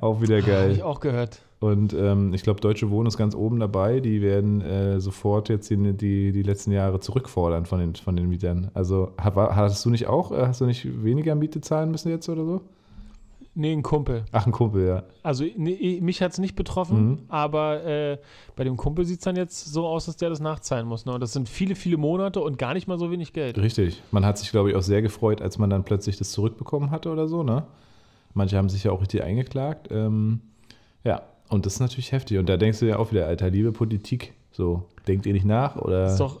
Auch wieder geil. Habe ich auch gehört. Und ich glaube, Deutsche Wohnen ist ganz oben dabei. Die werden sofort jetzt die letzten Jahre zurückfordern von den Mietern. Also hast du nicht weniger Miete zahlen müssen jetzt oder so? Nee, ein Kumpel. Ach, ein Kumpel, ja. Also nee, mich hat es nicht betroffen, aber bei dem Kumpel sieht es dann jetzt so aus, dass der das nachzahlen muss. Ne? Und das sind viele, viele Monate und gar nicht mal so wenig Geld. Richtig. Man hat sich, glaube ich, auch sehr gefreut, als man dann plötzlich das zurückbekommen hatte oder so. Ne? Manche haben sich ja auch richtig eingeklagt. Ja, und das ist natürlich heftig. Und da denkst du ja auch wieder, Alter, liebe Politik, so, denkt ihr nicht nach? Oder? Das ist doch...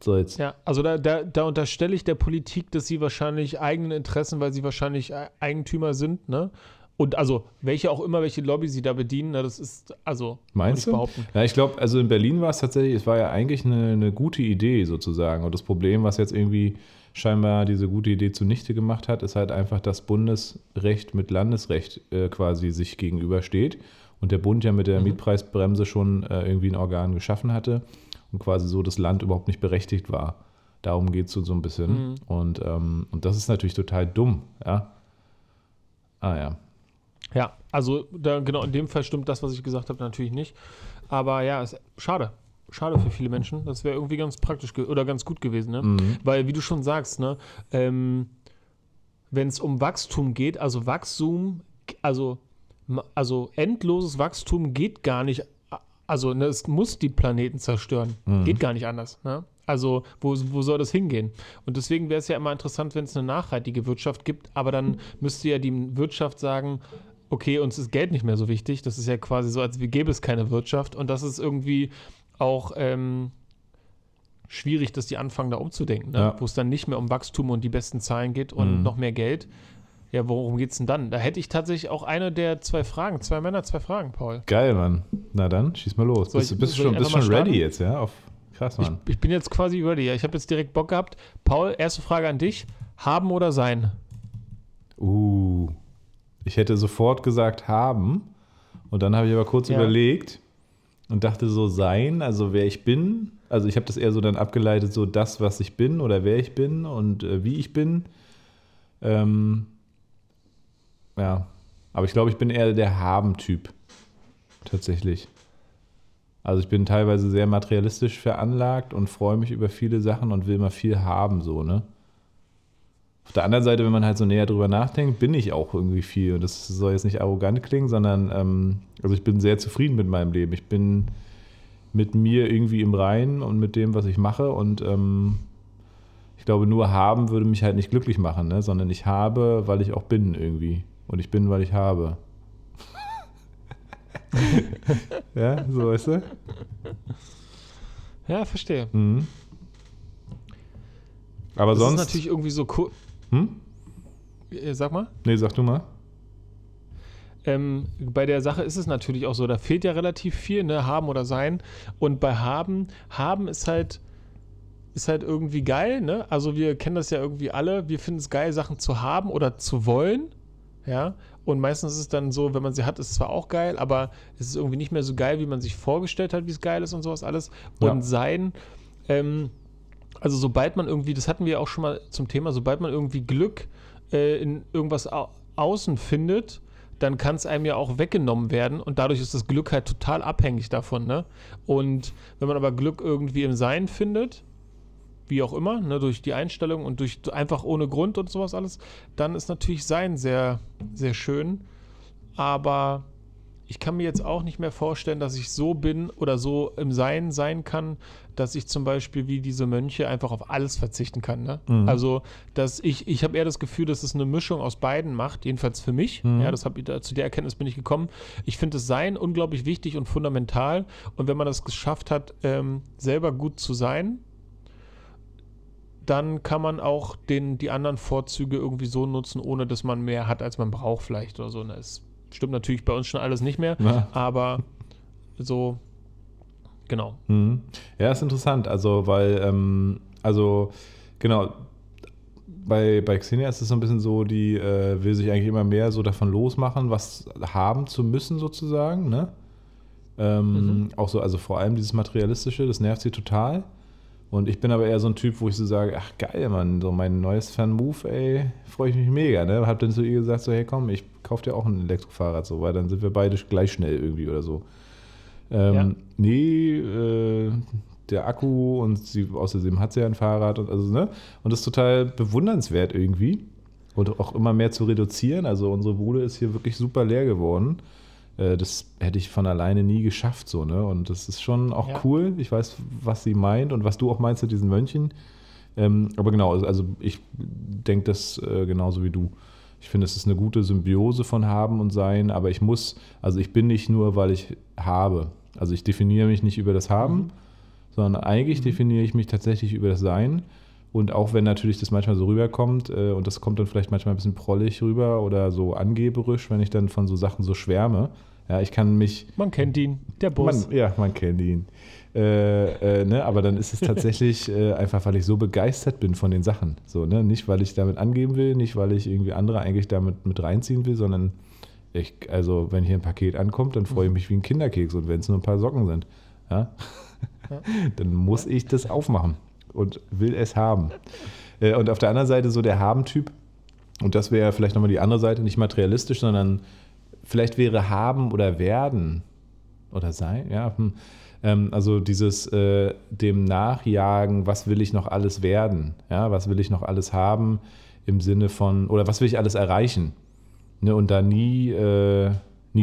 So jetzt. Ja, also da unterstelle ich der Politik, dass sie wahrscheinlich eigenen Interessen, weil sie wahrscheinlich Eigentümer sind, ne? Und also, welche Lobby sie da bedienen, das ist, also, meinst du? Ja, ich glaube, also in Berlin war es tatsächlich, es war ja eigentlich eine gute Idee sozusagen. Und das Problem, was jetzt irgendwie scheinbar diese gute Idee zunichte gemacht hat, ist halt einfach, dass Bundesrecht mit Landesrecht quasi sich gegenübersteht. Und der Bund ja mit der Mietpreisbremse schon irgendwie ein Organ geschaffen hatte. Und quasi so das Land überhaupt nicht berechtigt war. Darum geht es so ein bisschen. Und das ist natürlich total dumm. Ja? Ah ja. Ja, also da, genau in dem Fall stimmt das, was ich gesagt habe, natürlich nicht. Aber ja, ist schade. Schade für viele Menschen. Das wäre irgendwie ganz praktisch oder ganz gut gewesen. Ne? Mhm. Weil, wie du schon sagst, ne, wenn es um Wachstum geht, also Wachstum, also endloses Wachstum geht gar nicht, also ne, es muss die Planeten zerstören. Mhm. Geht gar nicht anders. Ne? Also wo soll das hingehen? Und deswegen wäre es ja immer interessant, wenn es eine nachhaltige Wirtschaft gibt, aber dann müsste ja die Wirtschaft sagen, okay, uns ist Geld nicht mehr so wichtig. Das ist ja quasi so, als gäbe es keine Wirtschaft. Und das ist irgendwie auch schwierig, dass die anfangen, da umzudenken. Ne? Ja. Wo es dann nicht mehr um Wachstum und die besten Zahlen geht und noch mehr Geld. Ja, worum geht's denn dann? Da hätte ich tatsächlich auch eine der zwei Fragen. Zwei Männer, zwei Fragen, Paul. Geil, Mann. Na dann, schieß mal los. Bist schon ready jetzt, ja? Krass, Mann. Ich bin jetzt quasi ready. Ja. Ich habe jetzt direkt Bock gehabt. Paul, erste Frage an dich. Haben oder sein? Ich hätte sofort gesagt haben und dann habe ich aber kurz überlegt und dachte so sein, also wer ich bin, also ich habe das eher so dann abgeleitet, so das, was ich bin oder wer ich bin und wie ich bin. Ja, aber ich glaube, ich bin eher der Haben-Typ tatsächlich. Also ich bin teilweise sehr materialistisch veranlagt und freue mich über viele Sachen und will mal viel haben, so, ne? Auf der anderen Seite, wenn man halt so näher drüber nachdenkt, bin ich auch irgendwie viel. Und das soll jetzt nicht arrogant klingen, sondern also ich bin sehr zufrieden mit meinem Leben. Ich bin mit mir irgendwie im Reinen und mit dem, was ich mache. Und ich glaube, nur haben würde mich halt nicht glücklich machen, ne? Sondern ich habe, weil ich auch bin irgendwie. Und ich bin, weil ich habe. Ja, so weißt du? Ja, verstehe. Mhm. Aber das sonst ist natürlich irgendwie so cool. Sag mal. Nee, sag du mal. Bei der Sache ist es natürlich auch so, da fehlt ja relativ viel, ne? Haben oder sein. Und bei haben ist halt irgendwie geil, ne? Also wir kennen das ja irgendwie alle. Wir finden es geil, Sachen zu haben oder zu wollen, ja. Und meistens ist es dann so, wenn man sie hat, ist es zwar auch geil, aber es ist irgendwie nicht mehr so geil, wie man sich vorgestellt hat, wie es geil ist und sowas alles. Und sein, also sobald man irgendwie, das hatten wir auch schon mal zum Thema, sobald man irgendwie Glück in irgendwas außen findet, dann kann es einem ja auch weggenommen werden und dadurch ist das Glück halt total abhängig davon, ne? Und wenn man aber Glück irgendwie im Sein findet, wie auch immer, ne, durch die Einstellung und durch einfach ohne Grund und sowas alles, dann ist natürlich Sein sehr, sehr schön, aber ich kann mir jetzt auch nicht mehr vorstellen, dass ich so bin oder so im Sein sein kann, dass ich zum Beispiel wie diese Mönche einfach auf alles verzichten kann. Ne? Mhm. Also, dass ich habe eher das Gefühl, dass es eine Mischung aus beiden macht, jedenfalls für mich. Mhm. Ja, zu der Erkenntnis bin ich gekommen. Ich finde das Sein unglaublich wichtig und fundamental. Und wenn man das geschafft hat, selber gut zu sein, dann kann man auch die anderen Vorzüge irgendwie so nutzen, ohne dass man mehr hat, als man braucht vielleicht oder so. Das stimmt natürlich bei uns schon alles nicht mehr, aber so, genau. Ja, ist interessant, also weil, genau, bei Xenia ist es so ein bisschen so, die will sich eigentlich immer mehr so davon losmachen, was haben zu müssen sozusagen, ne? Auch so, also vor allem dieses Materialistische, das nervt sie total. Und ich bin aber eher so ein Typ, wo ich so sage, ach geil, Mann, so mein neues Fernmove, ey, freue ich mich mega, ne? Hab dann zu ihr gesagt, so hey komm, ich kauf dir auch ein Elektrofahrrad, so, weil dann sind wir beide gleich schnell irgendwie oder so. Der Akku und sie, außerdem hat sie ja ein Fahrrad und also, ne? Und das ist total bewundernswert irgendwie und auch immer mehr zu reduzieren, also unsere Bude ist hier wirklich super leer geworden. Das hätte ich von alleine nie geschafft, so, ne? Und das ist schon auch cool. Ich weiß, was sie meint und was du auch meinst mit diesen Mönchen. Aber genau, also ich denke das genauso wie du. Ich finde, es ist eine gute Symbiose von Haben und Sein, aber ich bin nicht nur, weil ich habe. Also ich definiere mich nicht über das Haben, sondern eigentlich definiere ich mich tatsächlich über das Sein. Und auch wenn natürlich das manchmal so rüberkommt und das kommt dann vielleicht manchmal ein bisschen prollig rüber oder so angeberisch, wenn ich dann von so Sachen so schwärme. Ja, ich kann mich... Man kennt ihn, der Bus. Man kennt ihn. Ne? Aber dann ist es tatsächlich einfach, weil ich so begeistert bin von den Sachen. So, ne? Nicht, weil ich damit angeben will, nicht, weil ich irgendwie andere eigentlich damit mit reinziehen will, sondern also wenn hier ein Paket ankommt, dann freue ich mich wie ein Kinderkeks. Und wenn es nur ein paar Socken sind, dann muss ich das aufmachen. Und will es haben. Und auf der anderen Seite so der Haben-Typ, und das wäre vielleicht nochmal die andere Seite, nicht materialistisch, sondern vielleicht wäre haben oder werden oder sein, ja, also dieses dem Nachjagen, was will ich noch alles werden, ja, was will ich noch alles haben im Sinne von, oder was will ich alles erreichen, ne, und da nie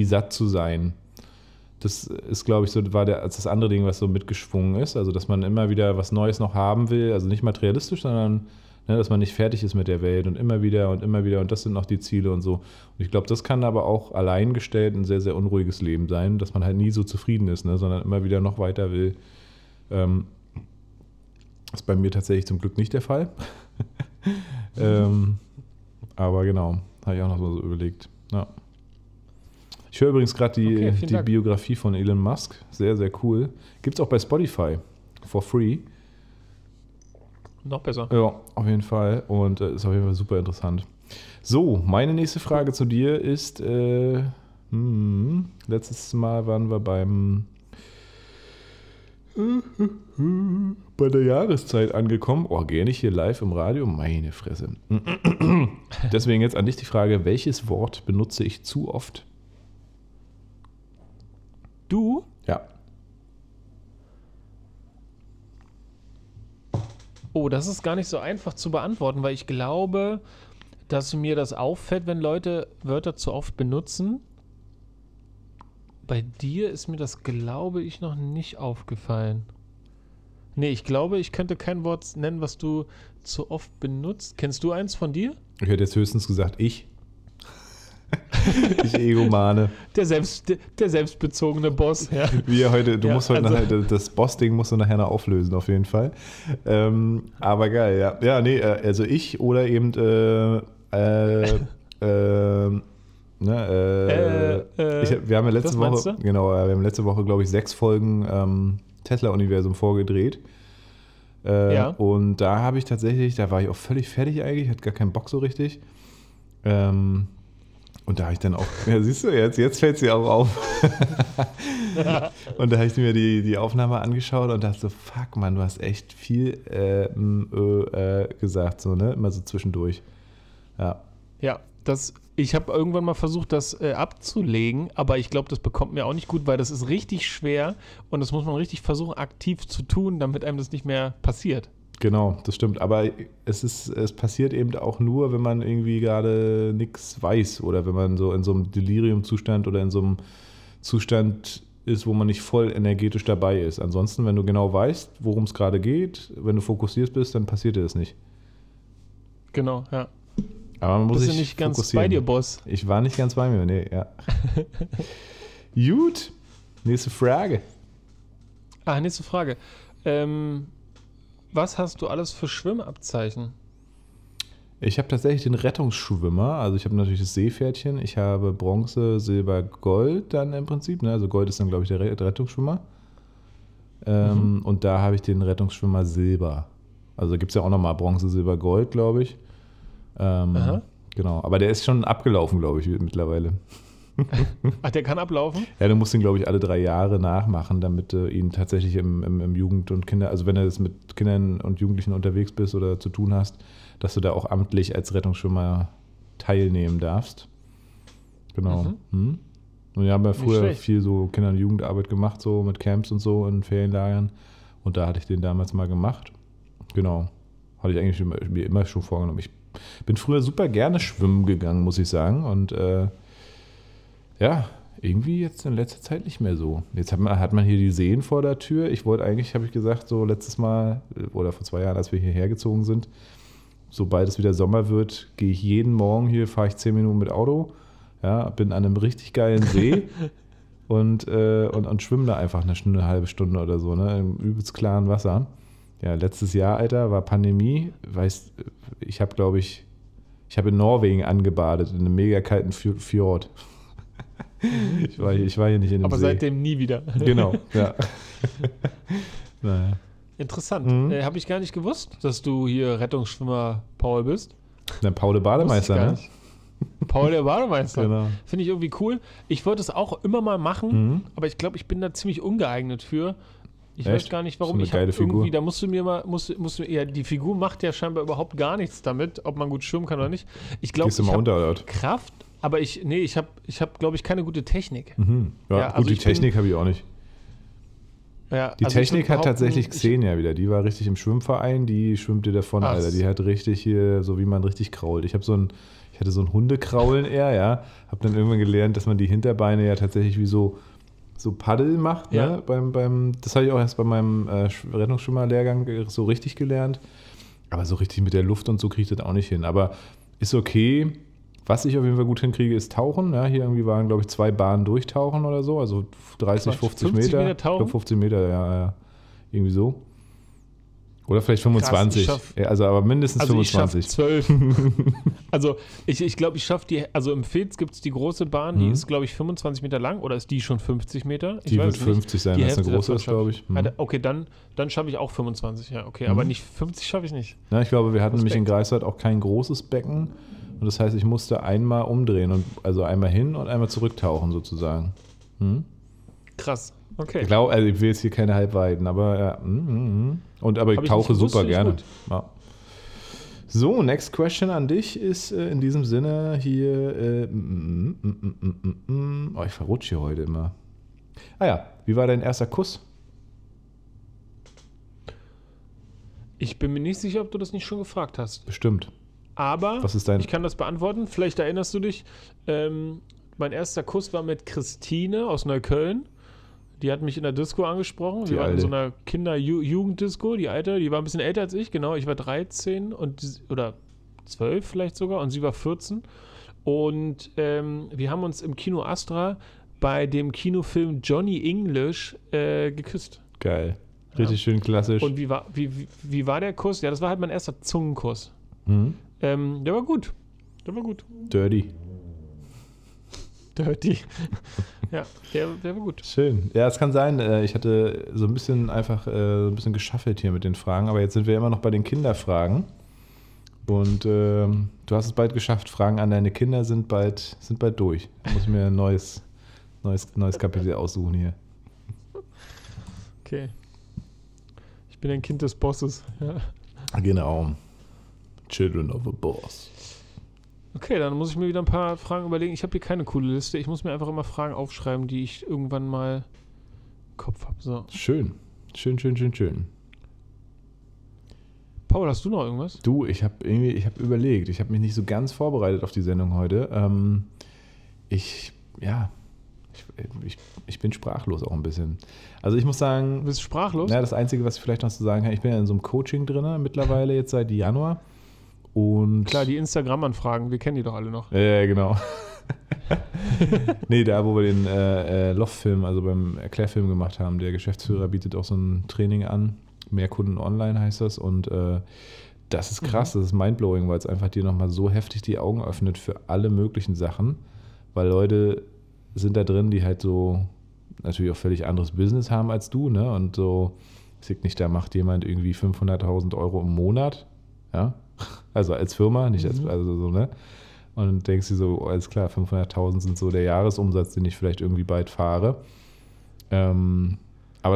satt zu sein. Das ist, glaube ich, so war das andere Ding, was so mitgeschwungen ist, also dass man immer wieder was Neues noch haben will, also nicht materialistisch, sondern ne, dass man nicht fertig ist mit der Welt und immer wieder und immer wieder und das sind noch die Ziele und so. Und ich glaube, das kann aber auch alleingestellt ein sehr, sehr unruhiges Leben sein, dass man halt nie so zufrieden ist, ne, sondern immer wieder noch weiter will. Das ist bei mir tatsächlich zum Glück nicht der Fall. Aber genau, habe ich auch noch so überlegt. Ja. Ich höre übrigens gerade die Biografie von Elon Musk. Sehr, sehr cool. Gibt es auch bei Spotify. For free. Noch besser. Ja, auf jeden Fall. Und ist auf jeden Fall super interessant. So, meine nächste Frage zu dir ist, letztes Mal waren wir bei der Jahreszeit angekommen. Oh, gerne ich hier live im Radio? Meine Fresse. Deswegen jetzt an dich die Frage, welches Wort benutze ich zu oft? Du? Ja. Oh, das ist gar nicht so einfach zu beantworten, weil ich glaube, dass mir das auffällt, wenn Leute Wörter zu oft benutzen. Bei dir ist mir das, glaube ich, noch nicht aufgefallen. Nee, ich glaube, ich könnte kein Wort nennen, was du zu oft benutzt. Kennst du eins von dir? Ich hätte jetzt höchstens gesagt, ich. Ich Egomane. Der selbstbezogene Boss. Ja. Das Boss-Ding musst du nachher noch auflösen, auf jeden Fall. Aber geil, ja. Ja, nee, also ich oder eben wir haben letzte Woche, glaube ich, 6 Folgen Tesla-Universum vorgedreht. Ja. Und da habe ich tatsächlich, da war ich auch völlig fertig eigentlich, hatte gar keinen Bock so richtig. Und da habe ich dann auch, ja, siehst du, jetzt fällt sie auch auf. Und da habe ich mir die Aufnahme angeschaut und dachte so, fuck, Mann, du hast echt viel gesagt, so, ne? Immer so zwischendurch. Ja. Ja, ich habe irgendwann mal versucht, das abzulegen, aber ich glaube, das bekommt mir auch nicht gut, weil das ist richtig schwer und das muss man richtig versuchen, aktiv zu tun, damit einem das nicht mehr passiert. Genau, das stimmt. Aber es passiert eben auch nur, wenn man irgendwie gerade nichts weiß oder wenn man so in so einem Delirium-Zustand oder in so einem Zustand ist, wo man nicht voll energetisch dabei ist. Ansonsten, wenn du genau weißt, worum es gerade geht, wenn du fokussiert bist, dann passiert dir das nicht. Genau, ja. Aber man muss sich nicht ganz fokussieren. Bei dir, Boss. Ich war nicht ganz bei mir, nee, ja. Gut, nächste Frage. Nächste Frage. Was hast du alles für Schwimmabzeichen? Ich habe tatsächlich den Rettungsschwimmer, also ich habe natürlich das Seepferdchen, ich habe Bronze, Silber, Gold dann im Prinzip, ne? Also Gold ist dann, glaube ich, der Rettungsschwimmer. Und da habe ich den Rettungsschwimmer Silber. Also gibt es ja auch nochmal Bronze, Silber, Gold, glaube ich. Genau, aber der ist schon abgelaufen, glaube ich, mittlerweile. Ach, der kann ablaufen? Ja, du musst ihn, glaube ich, alle 3 Jahre nachmachen, damit du ihn tatsächlich im Jugend- und Kinder-, also wenn du das mit Kindern und Jugendlichen unterwegs bist oder zu tun hast, dass du da auch amtlich als Rettungsschwimmer teilnehmen darfst. Genau. Und wir haben ja früher viel so Kinder- und Jugendarbeit gemacht, so mit Camps und so in Ferienlagern. Und da hatte ich den damals mal gemacht. Genau. Hatte ich eigentlich mir immer schon vorgenommen. Ich bin früher super gerne schwimmen gegangen, muss ich sagen. Und ja, irgendwie jetzt in letzter Zeit nicht mehr so. Jetzt hat man hier die Seen vor der Tür. Ich wollte eigentlich, habe ich gesagt, so letztes Mal oder vor 2 Jahren, als wir hierher gezogen sind, sobald es wieder Sommer wird, gehe ich jeden Morgen hier, fahre ich 10 Minuten mit Auto, ja, bin an einem richtig geilen See und schwimme da einfach eine halbe Stunde oder so, ne, im übelst klaren Wasser. Ja, letztes Jahr, Alter, war Pandemie. Ich habe in Norwegen angebadet, in einem mega kalten Fjord. Ich war hier nicht in dem See. Aber seitdem nie wieder. Genau, ja. Naja. Interessant. Habe ich gar nicht gewusst, dass du hier Rettungsschwimmer Paul bist. Na, Paul der Bademeister, ne? Paul der Bademeister. Genau. Finde ich irgendwie cool. Ich wollte es auch immer mal machen, aber ich glaube, ich bin da ziemlich ungeeignet für. Ich weiß gar nicht, warum. Ich habe irgendwie, da musst du mir mal, ja, die Figur macht ja scheinbar überhaupt gar nichts damit, ob man gut schwimmen kann oder nicht. Ich glaube, ich habe Kraft Aber ich habe, glaube ich, keine gute Technik. Mhm. Ja, ja, gut, also die Technik habe ich auch nicht. Ja, die also Technik hat tatsächlich Xenia wieder. Die war richtig im Schwimmverein, die schwimmte davon, Alter. Die hat richtig hier, so wie man richtig krault. Ich hatte so ein Hundekraulen eher, ja. Hab dann irgendwann gelernt, dass man die Hinterbeine ja tatsächlich wie so Paddel macht, ja, ne? Das habe ich auch erst bei meinem Rettungsschwimmerlehrgang so richtig gelernt. Aber so richtig mit der Luft und so kriege ich das auch nicht hin. Aber ist okay. Was ich auf jeden Fall gut hinkriege, ist Tauchen. Ja, hier irgendwie waren, glaube ich, 2 Bahnen durchtauchen oder so. Also 30, 50 Meter. 50 Meter tauchen? Ich glaube 50 Meter, ja. Irgendwie so. Oder vielleicht 25. Krass, aber mindestens 25. Ich schaffe 12. Also ich glaube, ich schaffe die, also im Filz gibt es die große Bahn, die ist, glaube ich, 25 Meter lang. Oder ist die schon 50 Meter? Die wird 50 sein, das ist eine große, glaube ich. Okay, dann schaffe ich auch 25, ja. Okay, aber nicht 50 schaffe ich nicht. Na, ich glaube, wir hatten nämlich in Greifswald auch kein großes Becken. Und das heißt, ich musste einmal umdrehen, also einmal hin und einmal zurücktauchen sozusagen. Krass, okay. Ich glaube, also ich will jetzt hier keine Halbweiten, aber ja. Aber ich tauche super gerne. Ja. So, next question an dich ist in diesem Sinne hier, ich verrutsche hier heute immer. Ah ja, wie war dein erster Kuss? Ich bin mir nicht sicher, ob du das nicht schon gefragt hast. Bestimmt. Aber ich kann das beantworten. Vielleicht erinnerst du dich, mein erster Kuss war mit Christine aus Neukölln. Die hat mich in der Disco angesprochen. Wir waren in so einer Kinder-Jugenddisco, die Alte. Die war ein bisschen älter als ich, genau. Ich war 13 oder 12 vielleicht sogar und sie war 14. Und wir haben uns im Kino Astra bei dem Kinofilm Johnny English geküsst. Geil. Richtig schön klassisch. Und wie war der Kuss? Ja, das war halt mein erster Zungenkuss. Mhm. Der war gut. Dirty. Ja, der war gut. Schön. Ja, es kann sein, ich hatte so ein bisschen einfach geschaffelt hier mit den Fragen, aber jetzt sind wir immer noch bei den Kinderfragen. Und du hast es bald geschafft. Fragen an deine Kinder sind bald durch. Da muss ich mir ein neues Kapitel aussuchen hier. Okay. Ich bin ein Kind des Bosses. Ja. Genau. Children of a Boss. Okay, dann muss ich mir wieder ein paar Fragen überlegen. Ich habe hier keine coole Liste. Ich muss mir einfach immer Fragen aufschreiben, die ich irgendwann mal im Kopf habe. So. Schön. Schön, schön, schön, schön. Paul, hast du noch irgendwas? Du, ich habe überlegt. Ich habe mich nicht so ganz vorbereitet auf die Sendung heute. Ich bin sprachlos auch ein bisschen. Also ich muss sagen... Du bist sprachlos? Ja, das Einzige, was ich vielleicht noch zu sagen kann, ich bin ja in so einem Coaching drin, mittlerweile jetzt seit Januar. Und klar, die Instagram-Anfragen, wir kennen die doch alle noch. Ja, genau. Nee, da wo wir den Loftfilm, also beim Erklärfilm gemacht haben, der Geschäftsführer bietet auch so ein Training an. Mehr Kunden online heißt das. Und das ist krass, das ist mindblowing, weil es einfach dir nochmal so heftig die Augen öffnet für alle möglichen Sachen. Weil Leute sind da drin, die halt so natürlich auch völlig anderes Business haben als du, ne? Und so, ich sag nicht, da macht jemand irgendwie 500.000 Euro im Monat, ja? Also als Firma, nicht als, also so, ne? Und denkst du so, alles klar, 500.000 sind so der Jahresumsatz, den ich vielleicht irgendwie bald fahre. Aber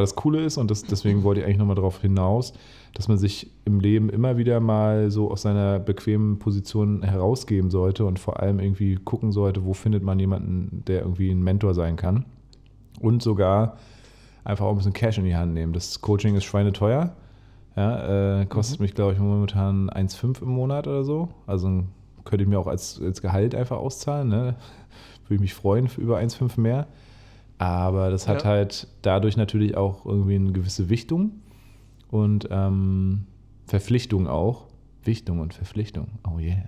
das Coole ist, und deswegen wollte ich eigentlich nochmal darauf hinaus, dass man sich im Leben immer wieder mal so aus seiner bequemen Position herausgeben sollte und vor allem irgendwie gucken sollte, wo findet man jemanden, der irgendwie ein Mentor sein kann. Und sogar einfach auch ein bisschen Cash in die Hand nehmen. Das Coaching ist schweineteuer. Ja, kostet mich, glaube ich, momentan 1,5 im Monat oder so. Also könnte ich mir auch als Gehalt einfach auszahlen. Ne? Würde ich mich freuen für über 1,5 mehr. Aber das hat halt dadurch natürlich auch irgendwie eine gewisse Wichtung und Verpflichtung auch. Wichtung und Verpflichtung. Oh yeah.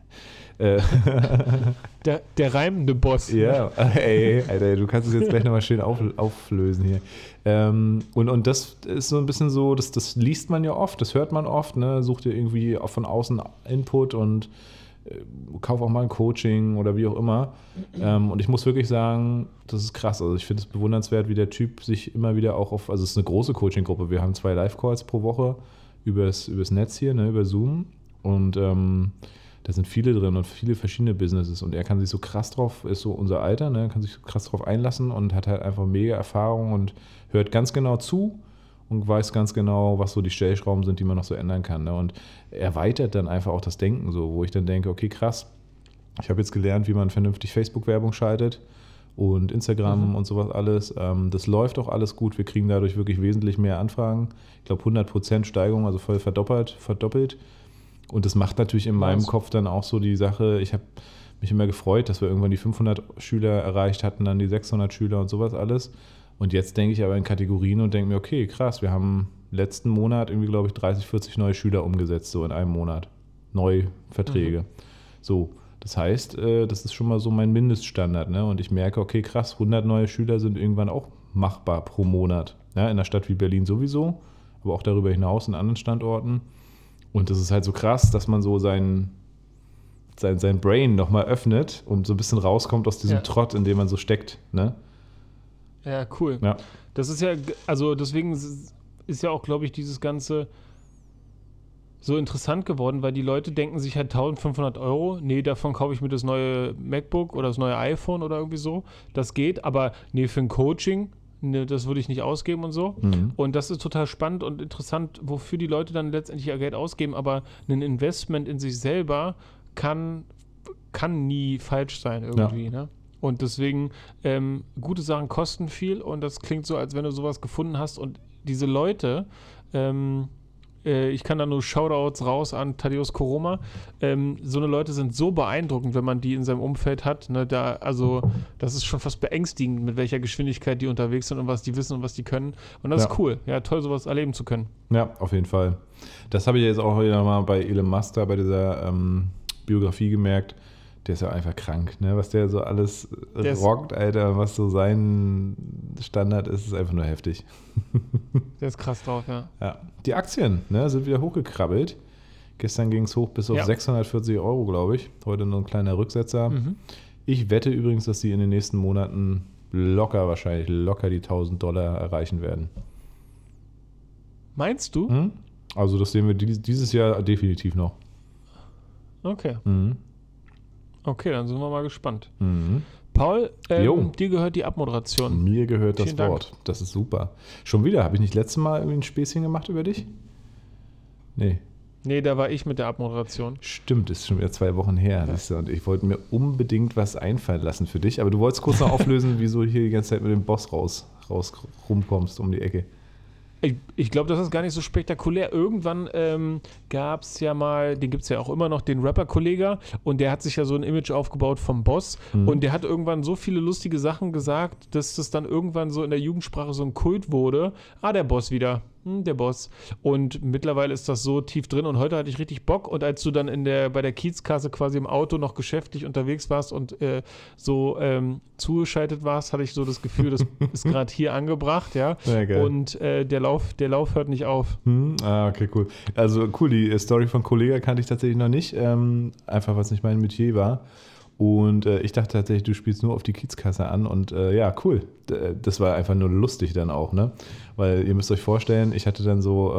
Der reimende Boss. Ja, yeah. Ey, Alter, du kannst es jetzt gleich nochmal schön auflösen hier. Und das ist so ein bisschen so, das liest man ja oft, das hört man oft, ne? Such dir irgendwie auch von außen Input und kauf auch mal ein Coaching oder wie auch immer. Und ich muss wirklich sagen, das ist krass. Also ich finde es bewundernswert, wie der Typ sich immer wieder auch also es ist eine große Coaching-Gruppe. Wir haben 2 Live-Calls pro Woche übers Netz hier, ne, über Zoom. Und da sind viele drin und viele verschiedene Businesses. Und er kann sich so krass drauf, ist so unser Alter, ne, kann sich so krass drauf einlassen und hat halt einfach mega Erfahrung und hört ganz genau zu und weiß ganz genau, was so die Stellschrauben sind, die man noch so ändern kann. Ne? Und erweitert dann einfach auch das Denken so, wo ich dann denke, okay, krass, Ich habe jetzt gelernt, wie man vernünftig Facebook-Werbung schaltet und Instagram und sowas alles. Das läuft auch alles gut. Wir kriegen dadurch wirklich wesentlich mehr Anfragen. Ich glaube 100% Steigerung, also voll verdoppelt. Und das macht natürlich in meinem Kopf dann auch so die Sache, ich habe mich immer gefreut, dass wir irgendwann die 500 Schüler erreicht hatten, dann die 600 Schüler und sowas alles. Und jetzt denke ich aber in Kategorien und denke mir, okay, krass, wir haben letzten Monat irgendwie, glaube ich, 30, 40 neue Schüler umgesetzt, so in einem Monat. Neue Verträge. Mhm. So, das heißt, das ist schon mal so mein Mindeststandard, ne? Und ich merke, okay, krass, 100 neue Schüler sind irgendwann auch machbar pro Monat. Ja, in einer Stadt wie Berlin sowieso, aber auch darüber hinaus in anderen Standorten. Und das ist halt so krass, dass man so sein Brain nochmal öffnet und so ein bisschen rauskommt aus diesem Trott, in dem man so steckt, ne? Ja, cool. Ja. Das ist ja, also deswegen ist ja auch, glaube ich, dieses Ganze so interessant geworden, weil die Leute denken sich halt 1.500 €, nee, davon kaufe ich mir das neue MacBook oder das neue iPhone oder irgendwie so, das geht, aber nee, für ein Coaching, nee, das würde ich nicht ausgeben und so. Mhm. Und das ist total spannend und interessant, wofür die Leute dann letztendlich ihr Geld ausgeben, aber ein Investment in sich selber kann nie falsch sein irgendwie, ne? Und deswegen, gute Sachen kosten viel und das klingt so, als wenn du sowas gefunden hast und diese Leute, ich kann da nur Shoutouts raus an Tadeusz Koroma. So eine Leute sind so beeindruckend, wenn man die in seinem Umfeld hat. Ne? Das ist schon fast beängstigend, mit welcher Geschwindigkeit die unterwegs sind und was die wissen und was die können. Und das ist cool. Ja, toll, sowas erleben zu können. Ja, auf jeden Fall. Das habe ich jetzt auch wieder mal bei Elon Musk, bei dieser Biografie gemerkt. Der ist ja einfach krank, ne? Was der so alles rockt, Alter, was so sein Standard ist, ist einfach nur heftig. Der ist krass drauf, ja. Die Aktien, ne, sind wieder hochgekrabbelt. Gestern ging es hoch bis auf 640 €, glaube ich. Heute nur ein kleiner Rücksetzer. Mhm. Ich wette übrigens, dass sie in den nächsten Monaten wahrscheinlich locker die $1.000 erreichen werden. Meinst du? Hm? Also das sehen wir dieses Jahr definitiv noch. Okay. Mhm. Okay, dann sind wir mal gespannt. Mhm. Paul, dir gehört die Abmoderation. Mir gehört das Wort. Das ist super. Schon wieder, habe ich nicht letztes Mal irgendwie ein Späßchen gemacht über dich? Nee. Nee, da war ich mit der Abmoderation. Stimmt, ist schon wieder 2 Wochen her. Ja. Und ich wollte mir unbedingt was einfallen lassen für dich, aber du wolltest kurz noch auflösen, wieso du hier die ganze Zeit mit dem Boss rumkommst um die Ecke. Ich glaube, das ist gar nicht so spektakulär. Irgendwann gab es ja mal, den gibt es ja auch immer noch, den Rapper Kollegah, und der hat sich ja so ein Image aufgebaut vom Boss und der hat irgendwann so viele lustige Sachen gesagt, dass das dann irgendwann so in der Jugendsprache so ein Kult wurde. Ah, der Boss wieder. Der Boss. Und mittlerweile ist das so tief drin und heute hatte ich richtig Bock, und als du dann bei der Kiezkasse quasi im Auto noch geschäftlich unterwegs warst und zugeschaltet warst, hatte ich so das Gefühl, das ist gerade hier angebracht, ja. Sehr geil. Und der Lauf hört nicht auf. Okay, cool. Also cool, die Story von Kollegah kannte ich tatsächlich noch nicht, einfach weil es nicht mein Metier war. Und ich dachte tatsächlich, du spielst nur auf die Kiezkasse an und cool. Das war einfach nur lustig dann auch, ne? Weil ihr müsst euch vorstellen, ich hatte dann so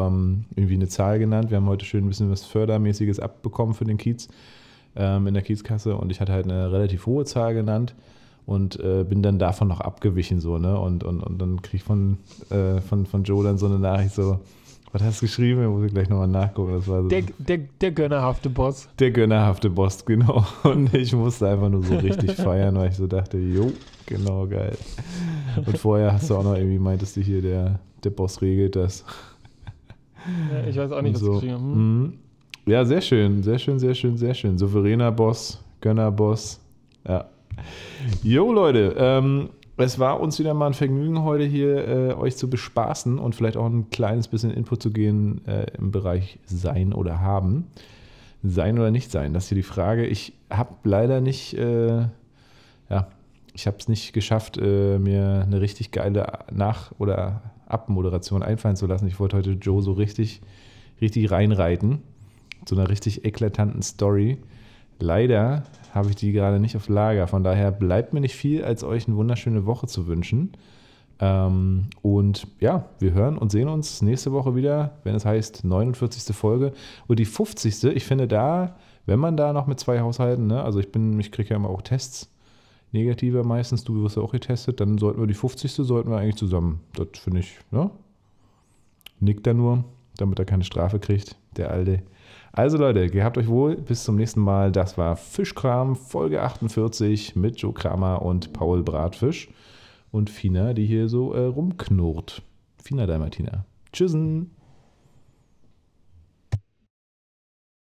irgendwie eine Zahl genannt. Wir haben heute schön ein bisschen was Fördermäßiges abbekommen für den Kiez in der Kiezkasse, und ich hatte halt eine relativ hohe Zahl genannt und bin dann davon noch abgewichen so, ne? Und dann kriege ich von Joe dann so eine Nachricht so: Was hast du geschrieben? Ich muss gleich nochmal nachgucken. Das war so der gönnerhafte Boss. Der gönnerhafte Boss, genau. Und ich musste einfach nur so richtig feiern, weil ich so dachte, jo, genau, geil. Und vorher hast du auch noch irgendwie, meintest du hier, der Boss regelt das. Ja, ich weiß auch nicht, was ich geschrieben habe. Ja, sehr schön, sehr schön, sehr schön, sehr schön. Souveräner Boss, Gönnerboss, ja. Jo, Leute, es war uns wieder mal ein Vergnügen, heute hier euch zu bespaßen und vielleicht auch ein kleines bisschen Input zu geben im Bereich Sein oder Haben. Sein oder nicht sein, das ist hier die Frage. Ich habe leider nicht, ich habe es nicht geschafft, mir eine richtig geile Nach- oder Abmoderation einfallen zu lassen. Ich wollte heute Joe so richtig, richtig reinreiten, zu einer richtig eklatanten Story. Leider habe ich die gerade nicht auf Lager. Von daher bleibt mir nicht viel, als euch eine wunderschöne Woche zu wünschen. Und ja, wir hören und sehen uns nächste Woche wieder, wenn es heißt 49. Folge. Und die 50. Ich finde da, wenn man da noch mit 2 Haushalten, ne, also ich kriege ja immer auch Tests, negative meistens, du wirst ja auch getestet, dann sollten wir die 50. sollten wir eigentlich zusammen. Das finde ich, ne? Nickt da nur, damit er keine Strafe kriegt, der Alte. Also Leute, gehabt euch wohl. Bis zum nächsten Mal. Das war Fischkram, Folge 48 mit Joe Kramer und Paul Bratfisch und Fina, die hier so rumknurrt. Fina Dalmatina. Tschüssen.